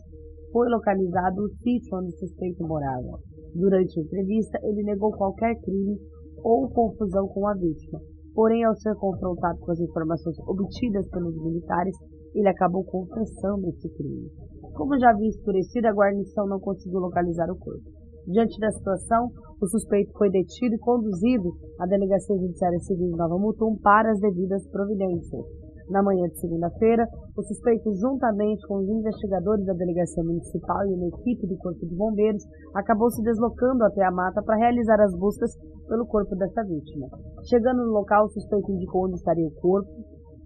foi localizado o sítio onde o suspeito morava. Durante a entrevista, ele negou qualquer crime ou confusão com a vítima. Porém, ao ser confrontado com as informações obtidas pelos militares, ele acabou confessando esse crime. Como já havia escurecido, a guarnição não conseguiu localizar o corpo. Diante da situação, o suspeito foi detido e conduzido à Delegacia Judiciária Civil de Nova Mutum para as devidas providências. Na manhã de segunda-feira, o suspeito, juntamente com os investigadores da Delegacia Municipal e uma equipe do Corpo de Bombeiros, acabou se deslocando até a mata para realizar as buscas pelo corpo dessa vítima. Chegando no local, o suspeito indicou onde estaria o corpo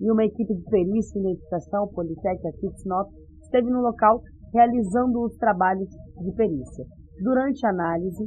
e uma equipe de perícia e identificação, Politécnica aqui de Sinop, esteve no local realizando os trabalhos de perícia. Durante a análise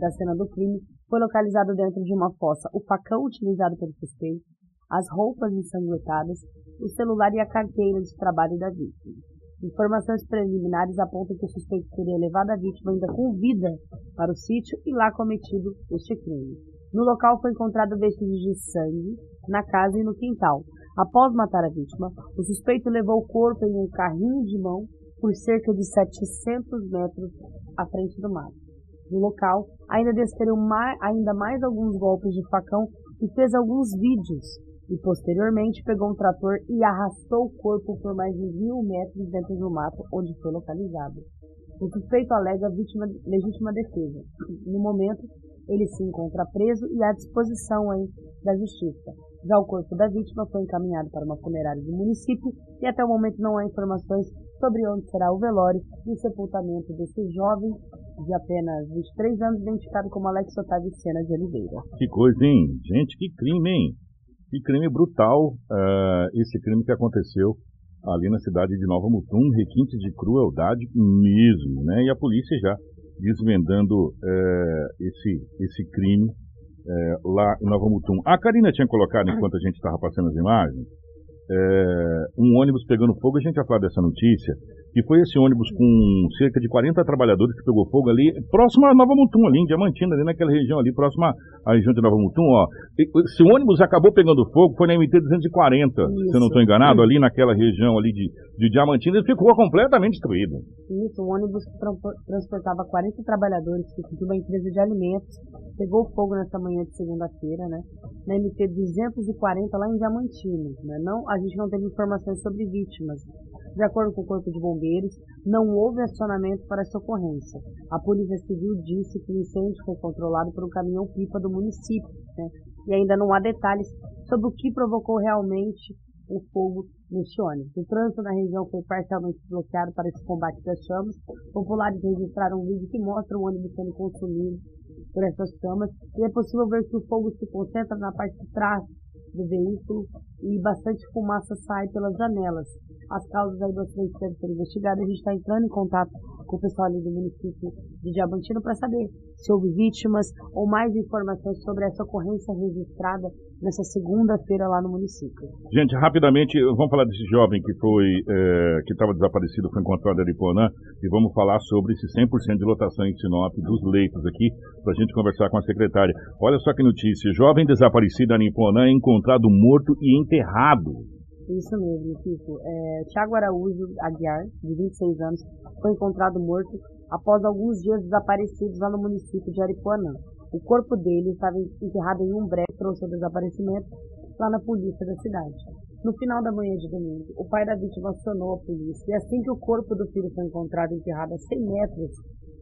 da cena do crime, foi localizado dentro de uma fossa o facão utilizado pelo suspeito, as roupas ensanguentadas, o celular e a carteira de trabalho da vítima. Informações preliminares apontam que o suspeito teria levado a vítima ainda com vida para o sítio e lá cometido este crime. No local foi encontrado vestígios de sangue na casa e no quintal. Após matar a vítima, o suspeito levou o corpo em um carrinho de mão por cerca de 700 metros à frente do mato. No local, ainda desferiu ainda mais alguns golpes de facão e fez alguns vídeos. E posteriormente pegou um trator e arrastou o corpo por mais de 1.000 metros dentro do mato, onde foi localizado. O suspeito alega legítima defesa. No momento, ele se encontra preso e à disposição da justiça. Já o corpo da vítima foi encaminhado para uma funerária do município e até o momento não há informações sobre onde será o velório e o sepultamento desse jovem de apenas 23 anos, identificado como Alex Otávio Senna de Oliveira. Que coisa, hein? Gente, que crime, hein? Que crime brutal esse crime que aconteceu ali na cidade de Nova Mutum, requinte de crueldade mesmo, né? E a polícia já desvendando esse crime lá em Nova Mutum. A Karina tinha colocado, enquanto a gente estava passando as imagens, um ônibus pegando fogo. A gente ia falar dessa notícia, que foi esse ônibus com cerca de 40 trabalhadores que pegou fogo ali, próximo a Nova Mutum, ali em Diamantino, ali naquela região ali, próxima à região de Nova Mutum, ó. Esse ônibus acabou pegando fogo, foi na MT 240, isso, se eu não estou enganado, ali naquela região ali de Diamantino, ele ficou completamente destruído. Isso, o ônibus transportava 40 trabalhadores de uma empresa de alimentos, pegou fogo nessa manhã de segunda-feira, né, na MT 240, lá em Diamantino, né, a gente não teve informações sobre vítimas. De acordo com o Corpo de Bombeiros, não houve acionamento para essa ocorrência. A Polícia Civil disse que o incêndio foi controlado por um caminhão-pipa do município, né? E ainda não há detalhes sobre o que provocou realmente o fogo neste ônibus. O trânsito na região foi parcialmente bloqueado para esse combate das chamas. Populares registraram um vídeo que mostra o ônibus sendo consumido por essas chamas, e é possível ver que o fogo se concentra na parte de trás do veículo e bastante fumaça sai pelas janelas. As causas aí do acidente devem ser investigadas. A gente está entrando em contato com o pessoal ali do município de Diamantino para saber se houve vítimas ou mais informações sobre essa ocorrência registrada nessa segunda-feira lá no município. Gente, rapidamente, vamos falar desse jovem que estava desaparecido, foi encontrado em Aripuanã, e vamos falar sobre esse 100% de lotação em Sinop dos leitos aqui, para a gente conversar com a secretária. Olha só que notícia, jovem desaparecido em Aripuanã é encontrado morto e enterrado. Isso mesmo, Kiko. Tiago Araújo Aguiar, de 26 anos, foi encontrado morto após alguns dias desaparecidos lá no município de Aripuanã. O corpo dele estava enterrado em um breque, trouxe o desaparecimento lá na polícia da cidade. No final da manhã de domingo, o pai da vítima acionou a polícia e assim que o corpo do filho foi encontrado enterrado a 100 metros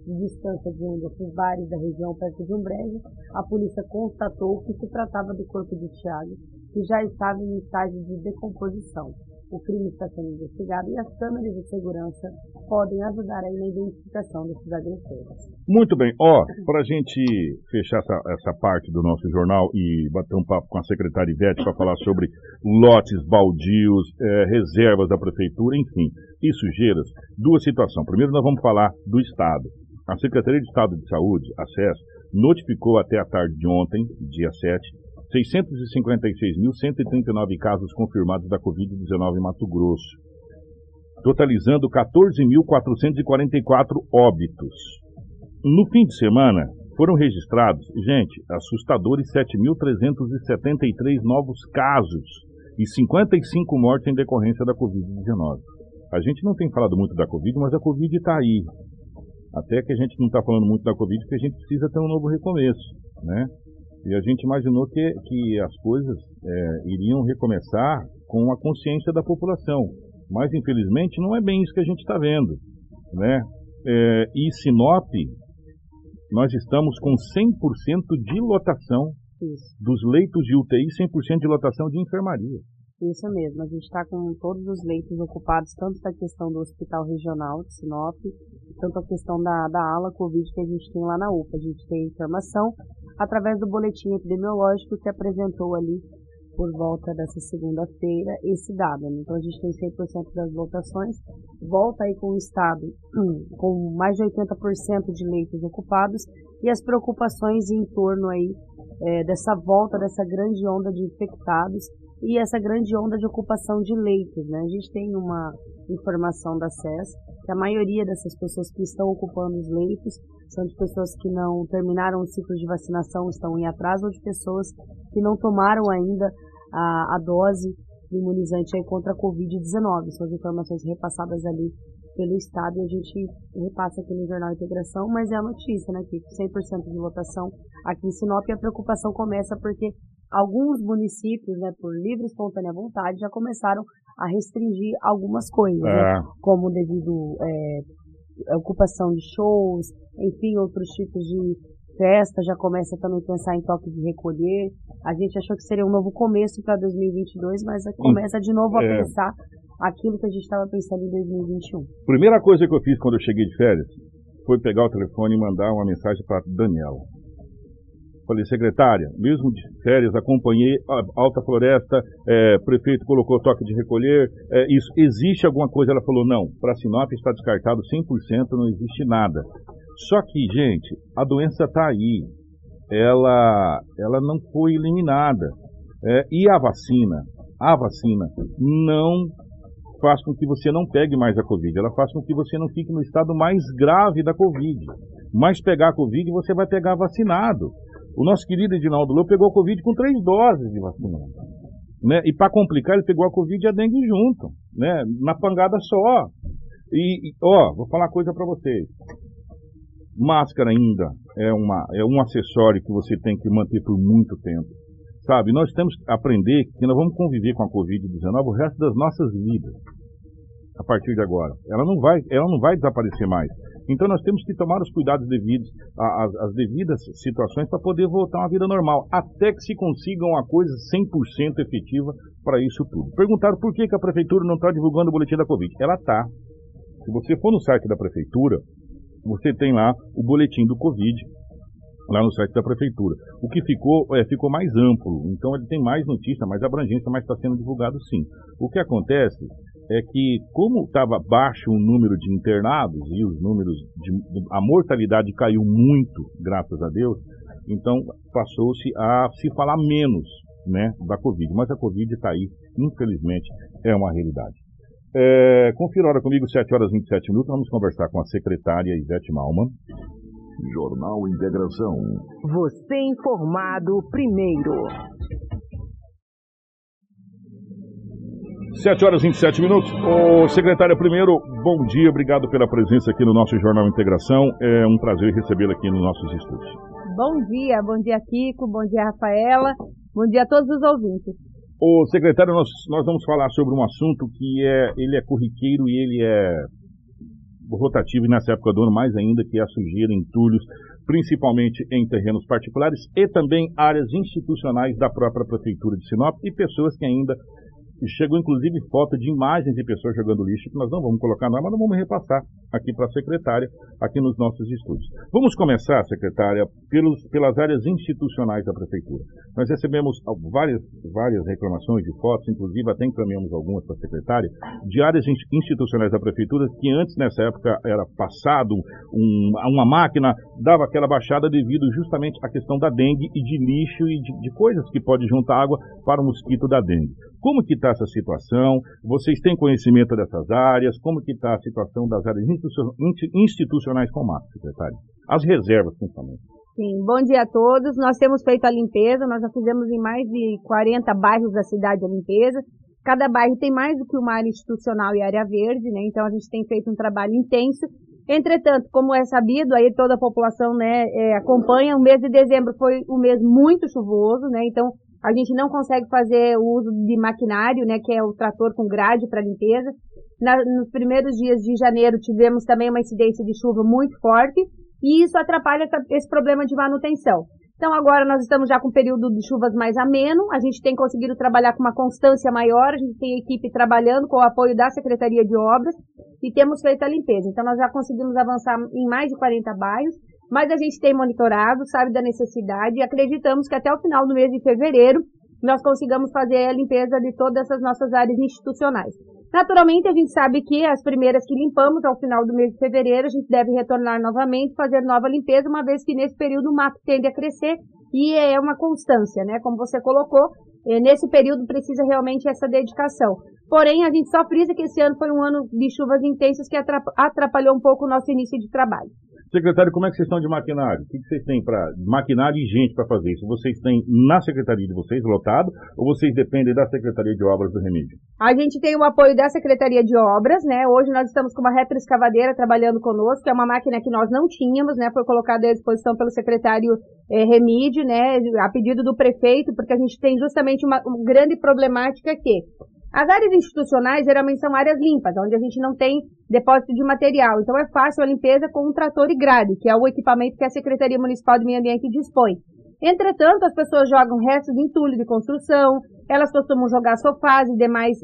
de distância de um desses bares da região perto de um brejo, a polícia constatou que se tratava do corpo de Thiago, que já estava em estágio de decomposição. O crime está sendo investigado e as câmeras de segurança podem ajudar aí na identificação desses agressores. Muito bem. Para a gente fechar essa parte do nosso jornal e bater um papo com a secretária Ivete para falar sobre lotes baldios, reservas da prefeitura, enfim, e sujeiras, duas situações. Primeiro nós vamos falar do Estado. A Secretaria de Estado de Saúde, a SES, notificou até a tarde de ontem, dia 7, 656.139 casos confirmados da Covid-19 em Mato Grosso, totalizando 14.444 óbitos. No fim de semana, foram registrados, gente, assustadores 7.373 novos casos e 55 mortes em decorrência da Covid-19. A gente não tem falado muito da Covid, mas a Covid está aí. Até que a gente não está falando muito da Covid, porque a gente precisa ter um novo recomeço, né? E a gente imaginou que as coisas iriam recomeçar com a consciência da população. Mas, infelizmente, não é bem isso que a gente está vendo, né? E Sinop, nós estamos com 100% de lotação dos leitos de UTI, 100% de lotação de enfermaria. Isso mesmo, a gente está com todos os leitos ocupados, tanto da questão do Hospital Regional de Sinop, tanto a questão da ala Covid que a gente tem lá na UPA. A gente tem informação através do boletim epidemiológico que apresentou ali por volta dessa segunda-feira esse dado. Então a gente tem 100% das lotações, volta aí com o Estado com mais de 80% de leitos ocupados e as preocupações em torno aí dessa volta, dessa grande onda de infectados e essa grande onda de ocupação de leitos, né? A gente tem uma informação da SES que a maioria dessas pessoas que estão ocupando os leitos são de pessoas que não terminaram o ciclo de vacinação, estão em atraso, ou de pessoas que não tomaram ainda a dose do imunizante aí contra a Covid-19. São as informações repassadas ali pelo Estado e a gente repassa aqui no Jornal Integração, mas é a notícia, né, que 100% de lotação aqui em Sinop e a preocupação começa porque alguns municípios, né, por livre e espontânea vontade, já começaram a restringir algumas coisas, né? Como devido à ocupação de shows, enfim, outros tipos de festa, já começa também a pensar em toque de recolher. A gente achou que seria um novo começo para 2022, mas começa de novo a pensar aquilo que a gente estava pensando em 2021. Primeira coisa que eu fiz quando eu cheguei de férias foi pegar o telefone e mandar uma mensagem para Daniela. Falei, secretária, mesmo de férias, acompanhei a Alta Floresta, prefeito colocou toque de recolher, isso, existe alguma coisa? Ela falou, não, para Sinop está descartado 100%, não existe nada. Só que, gente, a doença está aí, ela não foi eliminada. E a vacina não faz com que você não pegue mais a Covid, ela faz com que você não fique no estado mais grave da Covid. Mas pegar a Covid, você vai pegar vacinado. O nosso querido Edinaldo Lobo pegou a Covid com 3 doses de vacina, né? E para complicar, ele pegou a Covid e a dengue junto, né? Na pangada só. E vou falar uma coisa para vocês. Máscara ainda é um acessório que você tem que manter por muito tempo, sabe? Nós temos que aprender que nós vamos conviver com a Covid-19 o resto das nossas vidas. A partir de agora, ela não vai desaparecer mais. Então nós temos que tomar os cuidados devidos, as devidas situações para poder voltar a uma vida normal, até que se consiga uma coisa 100% efetiva para isso tudo. Perguntaram por que a prefeitura não está divulgando o boletim da Covid. Ela está. Se você for no site da prefeitura, você tem lá o boletim do Covid, lá no site da Prefeitura. O que ficou, ficou mais amplo, então ele tem mais notícia, mais abrangência, mas está sendo divulgado sim. O que acontece é que, como estava baixo o número de internados e os números a mortalidade caiu muito, graças a Deus, então passou-se a se falar menos, né, da Covid. Mas a Covid está aí, infelizmente, é uma realidade. Confira a hora comigo, 7 horas e 27 minutos, vamos conversar com a secretária Ivete Malma. Jornal Integração. Você informado primeiro. 7 horas e 27 minutos. Ô, secretária, primeiro, bom dia, obrigado pela presença aqui no nosso Jornal Integração. É um prazer recebê-la aqui nos nossos estúdios. Bom dia Kiko, bom dia Rafaela, bom dia a todos os ouvintes. Ô, secretário, nós vamos falar sobre um assunto que ele é corriqueiro e ele é rotativo, e nessa época do ano mais ainda, que é a sujeira, entulhos, principalmente em terrenos particulares e também áreas institucionais da própria Prefeitura de Sinop e pessoas que ainda... Chegou, inclusive, foto de imagens de pessoas jogando lixo, que nós não vamos colocar nada, mas não vamos repassar aqui para a secretária, aqui nos nossos estúdios. Vamos começar, secretária, pelas áreas institucionais da Prefeitura. Nós recebemos várias reclamações de fotos, inclusive até encaminhamos algumas para a secretária, de áreas institucionais da Prefeitura, que antes, nessa época, era passado uma máquina, dava aquela baixada devido justamente à questão da dengue e de lixo e de coisas que pode juntar água para o mosquito da dengue. Como que está essa situação? Vocês têm conhecimento dessas áreas? Como que está a situação das áreas institucionais com o Mato, secretário? As reservas, principalmente. Sim, bom dia a todos. Nós temos feito a limpeza, nós já fizemos em mais de 40 bairros da cidade a limpeza. Cada bairro tem mais do que uma área institucional e área verde, né? Então a gente tem feito um trabalho intenso. Entretanto, como é sabido, aí toda a população, né, acompanha, o mês de dezembro foi um mês muito chuvoso, né? Então a gente não consegue fazer o uso de maquinário, né, que é o trator com grade para limpeza. Nos primeiros dias de janeiro tivemos também uma incidência de chuva muito forte e isso atrapalha esse problema de manutenção. Então agora nós estamos já com um período de chuvas mais ameno, a gente tem conseguido trabalhar com uma constância maior, a gente tem equipe trabalhando com o apoio da Secretaria de Obras e temos feito a limpeza. Então nós já conseguimos avançar em mais de 40 bairros. Mas a gente tem monitorado, sabe da necessidade e acreditamos que até o final do mês de fevereiro nós consigamos fazer a limpeza de todas essas nossas áreas institucionais. Naturalmente, a gente sabe que as primeiras que limpamos ao final do mês de fevereiro, a gente deve retornar novamente, fazer nova limpeza, uma vez que nesse período o mato tende a crescer e é uma constância, né? Como você colocou, nesse período precisa realmente essa dedicação. Porém, a gente só frisa que esse ano foi um ano de chuvas intensas que atrapalhou um pouco o nosso início de trabalho. Secretário, como é que vocês estão de maquinário? O que vocês têm para maquinário e gente para fazer isso? Vocês têm na secretaria de vocês lotado ou vocês dependem da Secretaria de Obras do Remídio? A gente tem o apoio da Secretaria de Obras, né? Hoje nós estamos com uma retroescavadeira trabalhando conosco, que é uma máquina que nós não tínhamos, né? Foi colocada à disposição pelo secretário Remídio, né? A pedido do prefeito, porque a gente tem justamente uma grande problemática que as áreas institucionais geralmente são áreas limpas, onde a gente não tem depósito de material. Então é fácil a limpeza com um trator e grade, que é o equipamento que a Secretaria Municipal do Meio Ambiente dispõe. Entretanto, as pessoas jogam restos de entulho de construção, elas costumam jogar sofás e demais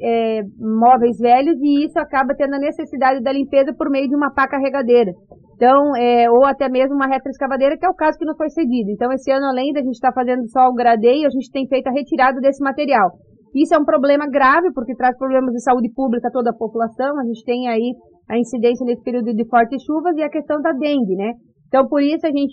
móveis velhos, e isso acaba tendo a necessidade da limpeza por meio de uma pá carregadeira. Então, ou até mesmo uma retroescavadeira, que é o caso que não foi cedido. Então, esse ano, além da gente estar fazendo só o gradeio, a gente tem feito a retirada desse material. Isso é um problema grave, porque traz problemas de saúde pública a toda a população. A gente tem aí a incidência nesse período de fortes chuvas e a questão da dengue, né? Então, por isso, a gente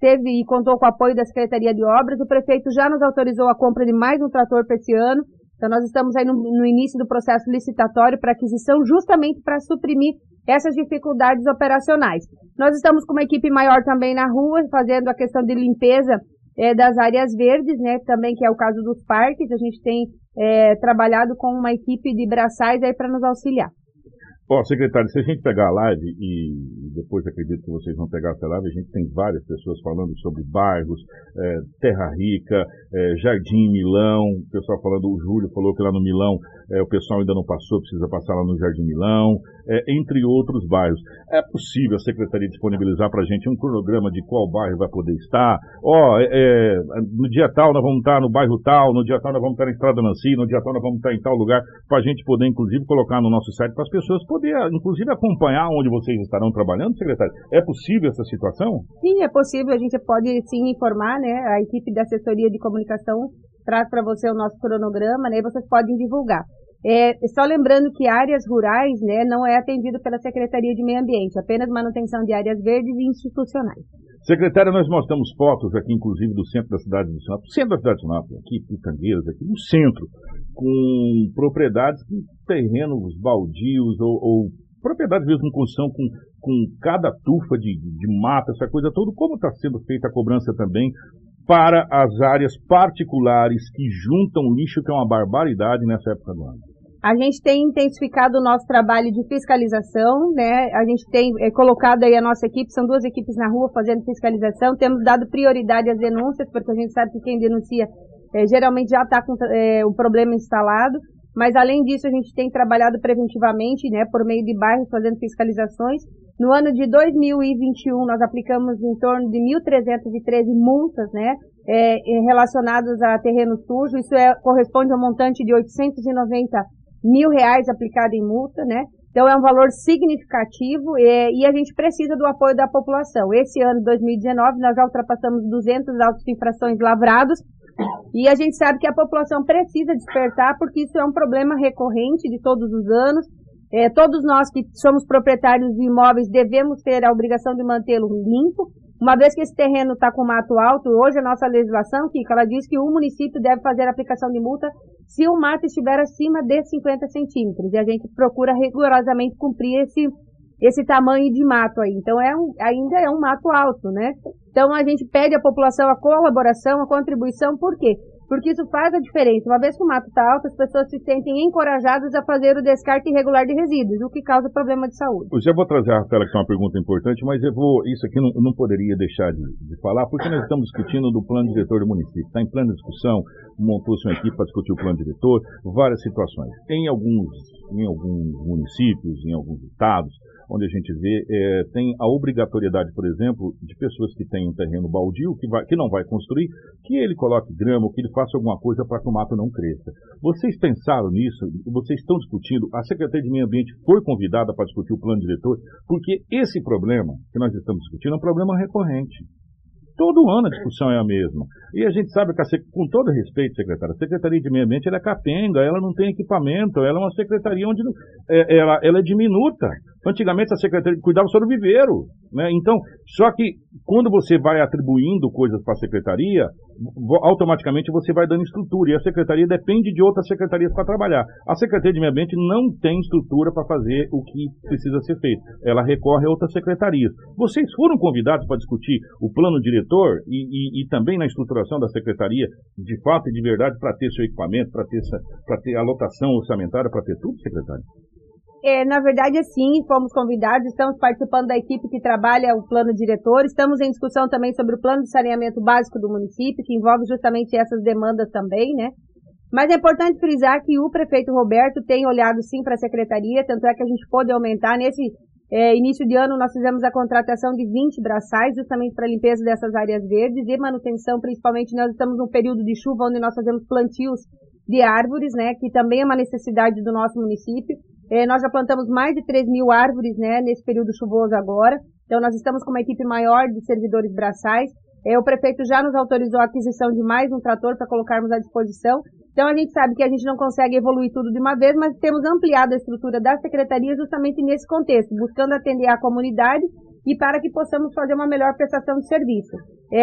teve e contou com o apoio da Secretaria de Obras. O prefeito já nos autorizou a compra de mais um trator para esse ano. Então, nós estamos aí no início do processo licitatório para aquisição, justamente para suprimir essas dificuldades operacionais. Nós estamos com uma equipe maior também na rua, fazendo a questão de limpeza das áreas verdes, né? Também, que é o caso dos parques. A gente tem trabalhado com uma equipe de braçais aí para nos auxiliar. Ó, secretário, se a gente pegar a live, e depois acredito que vocês vão pegar essa live, a gente tem várias pessoas falando sobre bairros, Terra Rica, Jardim Milão, o pessoal falando, o Júlio falou que lá no Milão o pessoal ainda não passou, precisa passar lá no Jardim Milão, entre outros bairros. É possível a Secretaria disponibilizar para a gente um cronograma de qual bairro vai poder estar? Ó, no dia tal nós vamos estar no bairro tal, no dia tal nós vamos estar na Estrada Nancy, no dia tal nós vamos estar em tal lugar, para a gente poder, inclusive, colocar no nosso site para as pessoas poderem, inclusive, acompanhar onde vocês estarão trabalhando, trabalhando, secretário? É possível essa situação? Sim, é possível. A gente pode sim informar, né? A equipe da assessoria de comunicação traz para você o nosso cronograma, né? E vocês podem divulgar. É, só lembrando que áreas rurais, né, não é atendido pela Secretaria de Meio Ambiente, apenas manutenção de áreas verdes e institucionais. Secretária, nós mostramos fotos aqui, inclusive, do centro da cidade de Sinop, centro da cidade de Sinop, aqui, Pitangueiras, aqui no centro, com propriedades, com terrenos baldios ou propriedades mesmo em construção, com cada tufa de mata, essa coisa toda, como está sendo feita a cobrança também para as áreas particulares que juntam lixo, que é uma barbaridade nessa época do ano? A gente tem intensificado o nosso trabalho de fiscalização, né? A gente tem colocado aí a nossa equipe, são duas equipes na rua fazendo fiscalização, temos dado prioridade às denúncias, porque a gente sabe que quem denuncia geralmente já está com o problema instalado, mas além disso a gente tem trabalhado preventivamente, né, por meio de bairros fazendo fiscalizações. No ano de 2021 nós aplicamos em torno de 1.313 multas, né, relacionadas a terreno sujo, isso corresponde a um montante de R$890 mil aplicado em multa, né? Então é um valor significativo e a gente precisa do apoio da população. Esse ano, 2019, nós já ultrapassamos 200 autos de infrações lavrados e a gente sabe que a população precisa despertar porque isso é um problema recorrente de todos os anos. Todos nós que somos proprietários de imóveis devemos ter a obrigação de mantê-lo limpo. Uma vez que esse terreno está com mato alto, hoje a nossa legislação, Kika, ela diz que o município deve fazer a aplicação de multa se o mato estiver acima de 50 centímetros. E a gente procura rigorosamente cumprir esse tamanho de mato aí. Então, ainda é um mato alto, né? Então, a gente pede à população a colaboração, a contribuição. Por quê? Porque isso faz a diferença. Uma vez que o mato está alto, as pessoas se sentem encorajadas a fazer o descarte irregular de resíduos, o que causa problema de saúde. Eu já vou trazer, Rafaela, que é uma pergunta importante, mas isso aqui não poderia deixar de falar, porque nós estamos discutindo do plano diretor do município. Está em plena discussão, montou-se uma equipe para discutir o plano diretor, várias situações. Em alguns municípios, em alguns estados, onde a gente vê, tem a obrigatoriedade, por exemplo, de pessoas que têm um terreno baldio, que não vai construir, que ele coloque grama, que ele faça alguma coisa para que o mato não cresça. Vocês pensaram nisso? Vocês estão discutindo? A Secretaria de Meio Ambiente foi convidada para discutir o plano diretor, porque esse problema que nós estamos discutindo é um problema recorrente. Todo ano a discussão é a mesma. E a gente sabe que, com todo respeito, secretária, a Secretaria de Meio Ambiente ela é capenga, ela não tem equipamento, ela é uma secretaria onde ela é diminuta. Antigamente a secretaria cuidava só do viveiro, né? Então, só que quando você vai atribuindo coisas para a secretaria, automaticamente você vai dando estrutura e a secretaria depende de outras secretarias para trabalhar. A Secretaria de Meio Ambiente não tem estrutura para fazer o que precisa ser feito. Ela recorre a outras secretarias. Vocês foram convidados para discutir o plano diretor e também na estruturação da secretaria, de fato e de verdade, para ter seu equipamento, para ter a lotação orçamentária, para ter tudo, secretário? Na verdade, sim, fomos convidados, estamos participando da equipe que trabalha o plano diretor, estamos em discussão também sobre o plano de saneamento básico do município, que envolve justamente essas demandas também, né? Mas é importante frisar que o prefeito Roberto tem olhado sim para a secretaria, tanto é que a gente pôde aumentar. Nesse início de ano nós fizemos a contratação de 20 braçais, justamente para a limpeza dessas áreas verdes e manutenção, principalmente nós estamos num período de chuva onde nós fazemos plantios de árvores, né? Que também é uma necessidade do nosso município. Nós já plantamos mais de 3 mil árvores, né, nesse período chuvoso agora. Então, nós estamos com uma equipe maior de servidores braçais. O prefeito já nos autorizou a aquisição de mais um trator para colocarmos à disposição. Então, a gente sabe que a gente não consegue evoluir tudo de uma vez, mas temos ampliado a estrutura da secretaria justamente nesse contexto, buscando atender a comunidade e para que possamos fazer uma melhor prestação de serviço.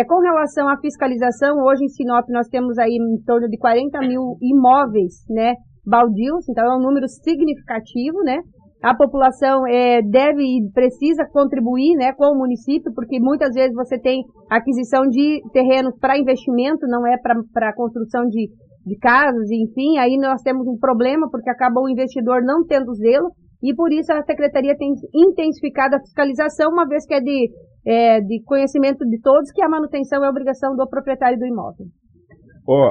Com relação à fiscalização, hoje em Sinop nós temos aí em torno de 40 mil imóveis, né, baldios, então é um número significativo, né? A população deve e precisa contribuir, né, com o município, porque muitas vezes você tem aquisição de terrenos para investimento, não é para construção de casas, enfim, aí nós temos um problema, porque acaba o investidor não tendo zelo, e por isso a Secretaria tem intensificado a fiscalização, uma vez que é de conhecimento de todos que a manutenção é a obrigação do proprietário do imóvel.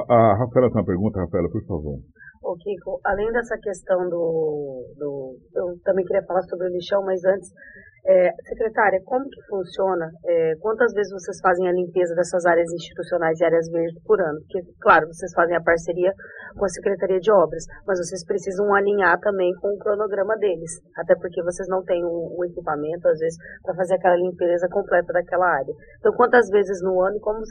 A Rafaela tem uma pergunta, Rafaela, por favor. Ô, Kiko, além dessa questão eu também queria falar sobre o lixão, mas antes, Secretária, como que funciona? Quantas vezes vocês fazem a limpeza dessas áreas institucionais e áreas verdes por ano? Porque, claro, vocês fazem a parceria com a Secretaria de Obras, mas vocês precisam alinhar também com o cronograma deles, até porque vocês não têm o equipamento, às vezes, para fazer aquela limpeza completa daquela área. Então, quantas vezes no ano e como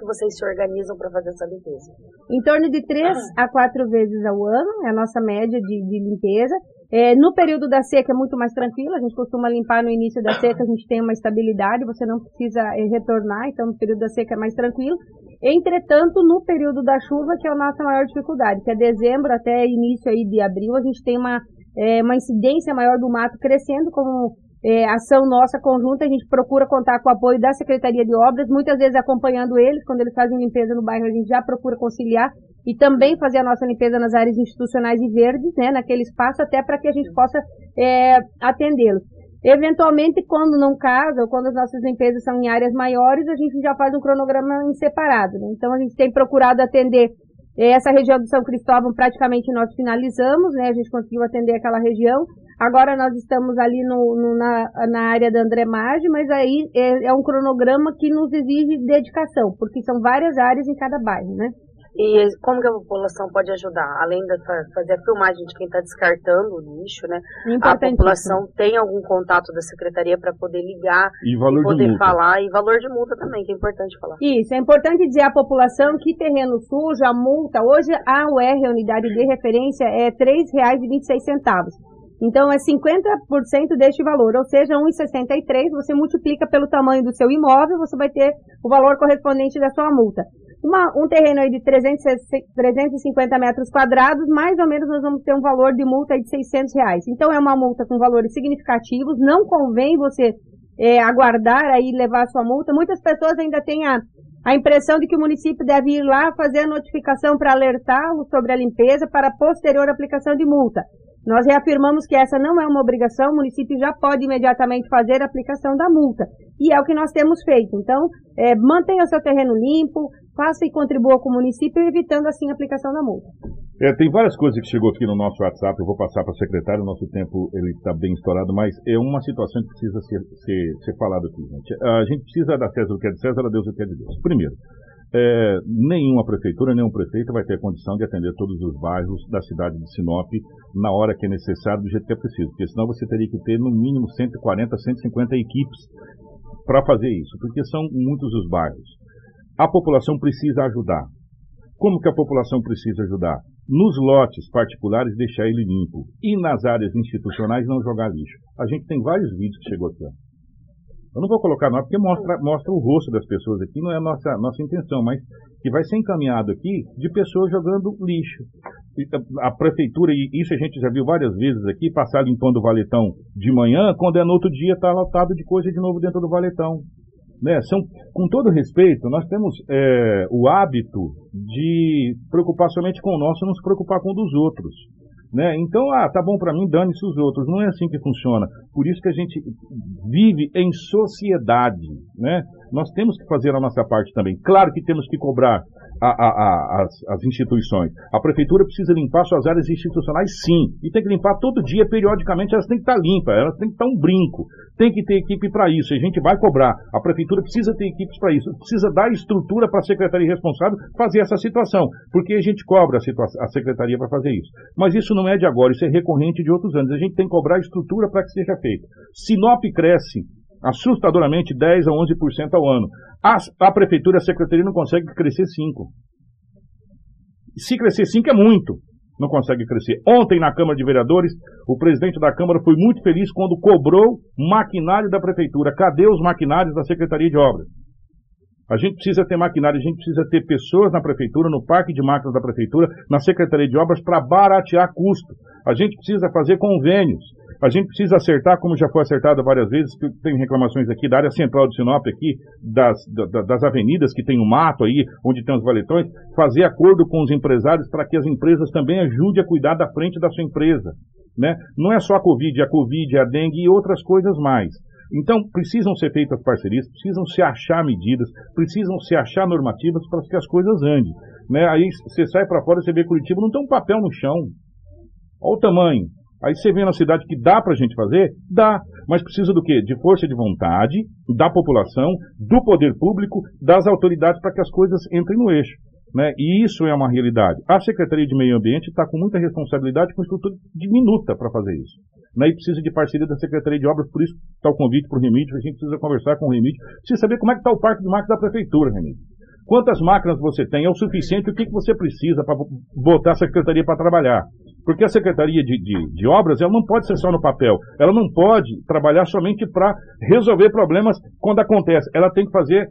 que vocês se organizam para fazer essa limpeza? Em torno de 3 a 4 vezes ao ano é a nossa média de limpeza. No período da seca é muito mais tranquilo, a gente costuma limpar no início da seca, a gente tem uma estabilidade, você não precisa retornar, então no período da seca é mais tranquilo. Entretanto, no período da chuva, que é a nossa maior dificuldade, que é dezembro até início aí de abril, a gente tem uma incidência maior do mato crescendo, como ação nossa conjunta, a gente procura contar com o apoio da Secretaria de Obras, muitas vezes acompanhando eles, quando eles fazem limpeza no bairro a gente já procura conciliar, e também fazer a nossa limpeza nas áreas institucionais e verdes, né, naquele espaço, até para que a gente possa atendê-los. Eventualmente, quando não casa, ou quando as nossas limpezas são em áreas maiores, a gente já faz um cronograma em separado, né? Então, a gente tem procurado atender essa região do São Cristóvão, praticamente nós finalizamos, né, a gente conseguiu atender aquela região. Agora nós estamos ali na área da André Maggi, mas aí é um cronograma que nos exige dedicação, porque são várias áreas em cada bairro, né? E como que a população pode ajudar? Além de fazer a filmagem de quem está descartando o lixo, né? A população tem algum contato da secretaria para poder ligar e poder falar, e valor de multa também, que é importante falar. Isso, é importante dizer à população que terreno sujo, a multa, hoje a UR, a unidade de referência, é R$ 3,26. Então, é 50% deste valor, ou seja, R$ 1,63, você multiplica pelo tamanho do seu imóvel, você vai ter o valor correspondente da sua multa. Um terreno aí de 350 metros quadrados, mais ou menos nós vamos ter um valor de multa aí de R$ 600. Então, é uma multa com valores significativos, não convém você aguardar aí levar a sua multa. Muitas pessoas ainda têm a impressão de que o município deve ir lá fazer a notificação para alertá-lo sobre a limpeza para posterior aplicação de multa. Nós reafirmamos que essa não é uma obrigação, o município já pode imediatamente fazer a aplicação da multa. E é o que nós temos feito. Então, mantenha o seu terreno limpo, faça e contribua com o município, evitando assim a aplicação da multa. Tem várias coisas que chegou aqui no nosso WhatsApp, eu vou passar para a secretária, o nosso tempo está bem estourado, mas é uma situação que precisa ser falada aqui, gente. A gente precisa dar César o que é de César, a Deus o que é de Deus. Primeiro, nenhuma prefeitura, nenhum prefeito vai ter condição de atender todos os bairros da cidade de Sinop na hora que é necessário, do jeito que é preciso, porque senão você teria que ter no mínimo 140, 150 equipes para fazer isso, porque são muitos os bairros. A população precisa ajudar. Como que a população precisa ajudar? Nos lotes particulares, deixar ele limpo, e nas áreas institucionais não jogar lixo. A gente tem vários vídeos que chegou aqui, ó. Eu não vou colocar nome porque mostra o rosto das pessoas aqui, não é a nossa intenção, mas que vai ser encaminhado aqui de pessoas jogando lixo. A prefeitura, e isso a gente já viu várias vezes aqui, passar limpando o valetão de manhã, quando é no outro dia está lotado de coisa de novo dentro do valetão. Né? Com todo respeito, nós temos o hábito de preocupar somente com o nosso, não se preocupar com o dos outros. Né? Então, tá bom para mim, dane-se os outros. Não é assim que funciona. Por isso que a gente vive em sociedade, né? Nós temos que fazer a nossa parte também. Claro que temos que cobrar as instituições. A prefeitura precisa limpar suas áreas institucionais, sim. E tem que limpar todo dia, periodicamente. Elas têm que estar limpas, elas têm que estar um brinco. Tem que ter equipe para isso, a gente vai cobrar. A prefeitura precisa ter equipes para isso. Precisa dar estrutura para a secretaria responsável fazer essa situação. Porque a gente cobra a secretaria para fazer isso. Mas isso não é de agora, isso é recorrente de outros anos. A gente tem que cobrar estrutura para que seja feito. Sinop cresce assustadoramente 10 a 11% ao ano. A prefeitura, a secretaria não consegue crescer 5%. Se crescer 5% é muito, não consegue crescer. Ontem na Câmara de Vereadores, o presidente da Câmara foi muito feliz quando cobrou maquinário da prefeitura. Cadê os maquinários da Secretaria de Obras? A gente precisa ter maquinário, a gente precisa ter pessoas na prefeitura, no parque de máquinas da prefeitura, na Secretaria de Obras, para baratear custo. A gente precisa fazer convênios. A gente precisa acertar, como já foi acertado várias vezes, que tem reclamações aqui da área central de Sinop, aqui, das avenidas que tem o mato aí, onde tem os valetões, fazer acordo com os empresários para que as empresas também ajudem a cuidar da frente da sua empresa. Né? Não é só a Covid, a dengue e outras coisas mais. Então, precisam ser feitas parcerias, precisam se achar medidas, precisam se achar normativas para que as coisas andem. Né? Aí você sai para fora e você vê Curitiba, não tem um papel no chão. Olha o tamanho. Aí você vê na cidade que dá pra gente fazer? Dá. Mas precisa do quê? De força de vontade, da população, do poder público, das autoridades para que as coisas entrem no eixo. Né? E isso é uma realidade. A Secretaria de Meio Ambiente está com muita responsabilidade, com estrutura diminuta para fazer isso. Né? E precisa de parceria da Secretaria de Obras, por isso está o convite para o Remídio, a gente precisa conversar com o Remídio, precisa saber como é que está o parque de máquinas da Prefeitura, Remídio. Quantas máquinas você tem, é o suficiente, o que você precisa para botar a Secretaria para trabalhar. Porque a Secretaria de Obras, ela não pode ser só no papel, ela não pode trabalhar somente para resolver problemas quando acontece, ela tem que fazer,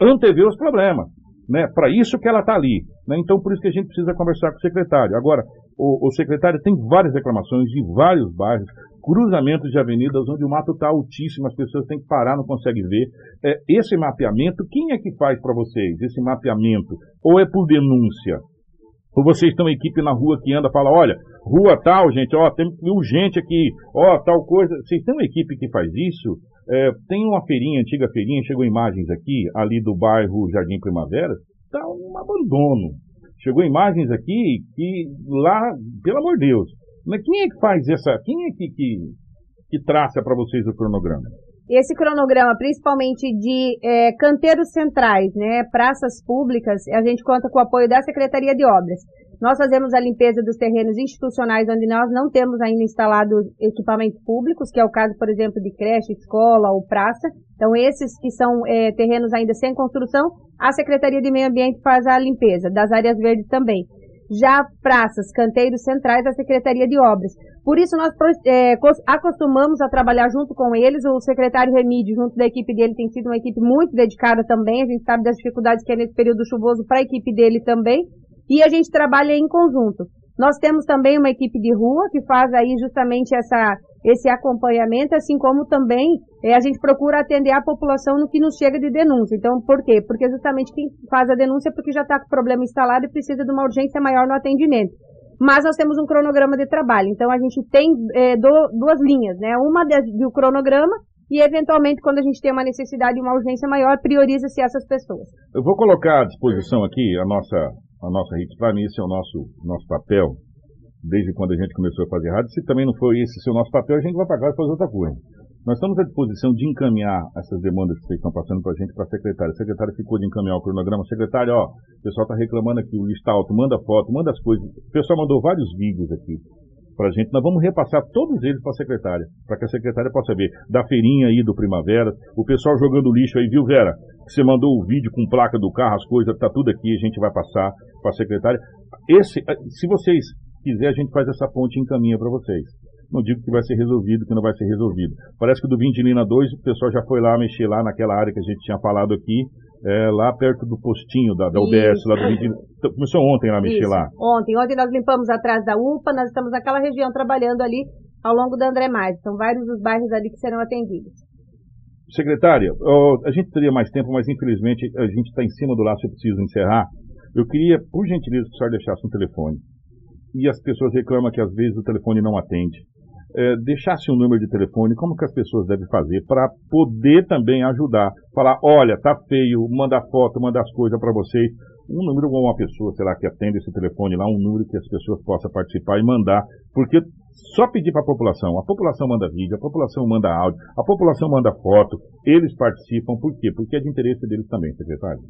antever os problemas. Né, para isso que ela está ali, né, então por isso que a gente precisa conversar com o secretário. Agora, o secretário tem várias reclamações de vários bairros, cruzamentos de avenidas onde o mato está altíssimo, as pessoas têm que parar, não conseguem ver. É, esse mapeamento, quem é que faz para vocês esse mapeamento? Ou é por denúncia? Ou vocês têm uma equipe na rua que anda e fala, olha, rua tal, gente, ó, tem urgente aqui, ó, tal coisa. Vocês têm uma equipe que faz isso? É, tem uma feirinha, antiga feirinha, chegou imagens aqui, ali do bairro Jardim Primavera, tá um abandono. Chegou imagens aqui que lá, pelo amor de Deus. Mas quem é que faz essa, quem é que traça para vocês o cronograma? Esse cronograma, principalmente de canteiros centrais, né, praças públicas, a gente conta com o apoio da Secretaria de Obras. Nós fazemos a limpeza dos terrenos institucionais onde nós não temos ainda instalados equipamentos públicos, que é o caso, por exemplo, de creche, escola ou praça. Então, esses que são terrenos ainda sem construção, a Secretaria de Meio Ambiente faz a limpeza, das áreas verdes também. Já praças, canteiros centrais, a Secretaria de Obras. Por isso, nós acostumamos a trabalhar junto com eles. O secretário Remídio, junto da equipe dele, tem sido uma equipe muito dedicada também. A gente sabe das dificuldades que é nesse período chuvoso para a equipe dele também. E a gente trabalha em conjunto. Nós temos também uma equipe de rua que faz aí justamente esse acompanhamento, assim como também a gente procura atender a população no que nos chega de denúncia. Então, por quê? Porque justamente quem faz a denúncia é porque já está com o problema instalado e precisa de uma urgência maior no atendimento. Mas nós temos um cronograma de trabalho. Então, a gente tem duas linhas, né? Uma do cronograma e, eventualmente, quando a gente tem uma necessidade, uma urgência maior, prioriza-se essas pessoas. Eu vou colocar à disposição aqui a nossa rede, para mim, esse é o nosso papel, desde quando a gente começou a fazer rádio. Se também não foi esse o nosso papel, a gente vai para casa e fazer outra coisa. Nós estamos à disposição de encaminhar essas demandas que vocês estão passando para a gente, para a secretária. A secretária ficou de encaminhar o cronograma. Secretária, ó, o pessoal está reclamando aqui, o lista alto, manda foto, manda as coisas. O pessoal mandou vários vídeos aqui para a gente. Nós vamos repassar todos eles para a secretária, para que a secretária possa ver. Da feirinha aí do Primavera, o pessoal jogando lixo aí, viu, Vera? Você mandou o vídeo com placa do carro, as coisas, tá tudo aqui, a gente vai passar para a secretária. Se vocês quiserem, a gente faz essa ponte e encaminha para vocês. Não digo que vai ser resolvido, que não vai ser resolvido. Parece que do Vindilina 2, o pessoal já foi lá mexer lá naquela área que a gente tinha falado aqui, lá perto do postinho da UBS, lá do Vindilina. Começou ontem lá mexer lá. Ontem nós limpamos atrás da UPA, nós estamos naquela região trabalhando ali ao longo da André Maggi. São vários os bairros ali que serão atendidos. Secretária, a gente teria mais tempo, mas infelizmente a gente está em cima do laço, eu preciso encerrar. Eu queria, por gentileza, que o senhor deixasse um telefone. E as pessoas reclamam que às vezes o telefone não atende. Deixasse um número de telefone, como que as pessoas devem fazer para poder também ajudar? Falar, olha, tá feio, manda foto, manda as coisas para vocês. Um número ou uma pessoa, sei lá, que atende esse telefone lá, um número que as pessoas possam participar e mandar. Porque só pedir para a população manda vídeo, a população manda áudio, a população manda foto, eles participam, por quê? Porque é de interesse deles também, secretário.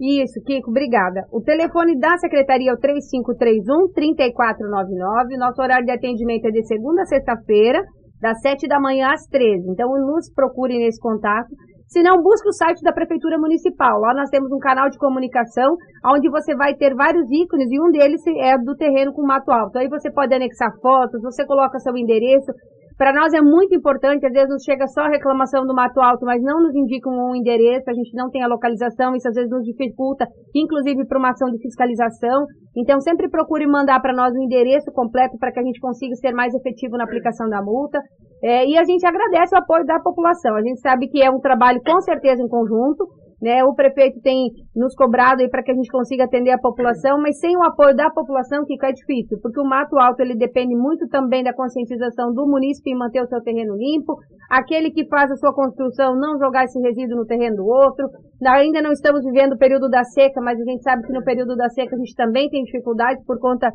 Isso, Kiko, obrigada. O telefone da secretaria é o 3531-3499. Nosso horário de atendimento é de segunda a sexta-feira, das 7 da manhã às 13. Então, nos procure nesse contato. Se não, busque o site da Prefeitura Municipal. Lá nós temos um canal de comunicação, onde você vai ter vários ícones, e um deles é do terreno com mato alto. Aí você pode anexar fotos, você coloca seu endereço. Para nós é muito importante, às vezes nos chega só a reclamação do mato alto, mas não nos indicam um endereço, a gente não tem a localização, isso às vezes nos dificulta, inclusive para uma ação de fiscalização. Então sempre procure mandar para nós o endereço completo para que a gente consiga ser mais efetivo na aplicação da multa. E a gente agradece o apoio da população, a gente sabe que é um trabalho com certeza em conjunto, né? O prefeito tem nos cobrado aí para que a gente consiga atender a população, mas sem o apoio da população, Kiko, é difícil, porque o mato alto ele depende muito também da conscientização do munícipe em manter o seu terreno limpo, aquele que faz a sua construção não jogar esse resíduo no terreno do outro. Ainda não estamos vivendo o período da seca, mas a gente sabe que no período da seca a gente também tem dificuldades por conta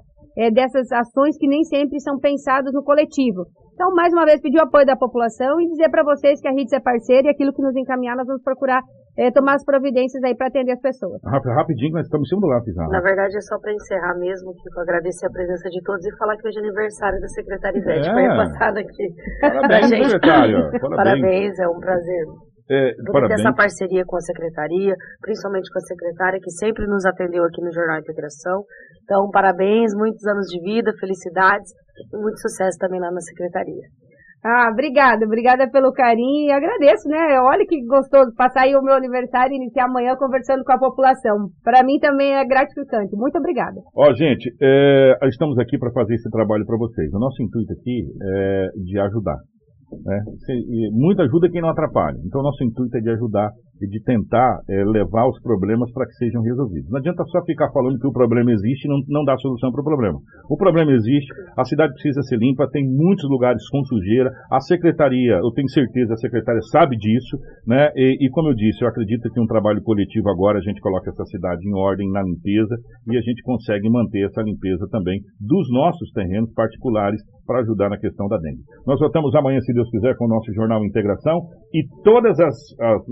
dessas ações que nem sempre são pensadas no coletivo. Então, mais uma vez, pedir o apoio da população e dizer para vocês que a RITS é parceira e aquilo que nos encaminhar, nós vamos procurar tomar as providências aí para atender as pessoas. Rapidinho, nós estamos em cima do lápis. Na verdade, é só para encerrar mesmo, Kiko, agradecer a presença de todos e falar que hoje é aniversário da secretária Ivete. Foi passada aqui. Parabéns, secretária. Parabéns, é um prazer. Por ter essa parceria com a secretaria, principalmente com a secretária que sempre nos atendeu aqui no Jornal Integração. Então, parabéns, muitos anos de vida, felicidades e muito sucesso também lá na secretaria. Ah, obrigada pelo carinho e agradeço, né? Olha que gostoso passar aí o meu aniversário e iniciar amanhã conversando com a população. Para mim também é gratificante. Muito obrigada. Ó, gente, estamos aqui para fazer esse trabalho para vocês. O nosso intuito aqui é de ajudar. Muita ajuda quem não atrapalha. Então, nosso intuito é de ajudar e de tentar levar os problemas para que sejam resolvidos. Não adianta só ficar falando que o problema existe e não dá solução para o problema. O problema existe, a cidade precisa ser limpa, tem muitos lugares com sujeira. A secretaria, eu tenho certeza, a secretária sabe disso, né? E como eu disse, eu acredito que um trabalho coletivo agora, a gente coloca essa cidade em ordem, na limpeza, e a gente consegue manter essa limpeza também dos nossos terrenos particulares para ajudar na questão da dengue. Nós voltamos amanhã, se Deus quiser, com o nosso Jornal Integração, e todas as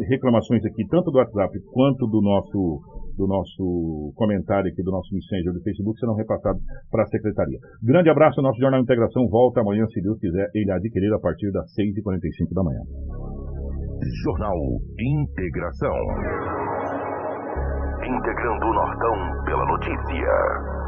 reclamações aqui, tanto do WhatsApp quanto do nosso comentário aqui, do nosso Messenger do Facebook, serão repassados para a Secretaria. Grande abraço, nosso Jornal Integração volta amanhã, se Deus quiser, ele adquirir a partir das 6h45 da manhã. Jornal Integração. Integrando o Nortão pela notícia.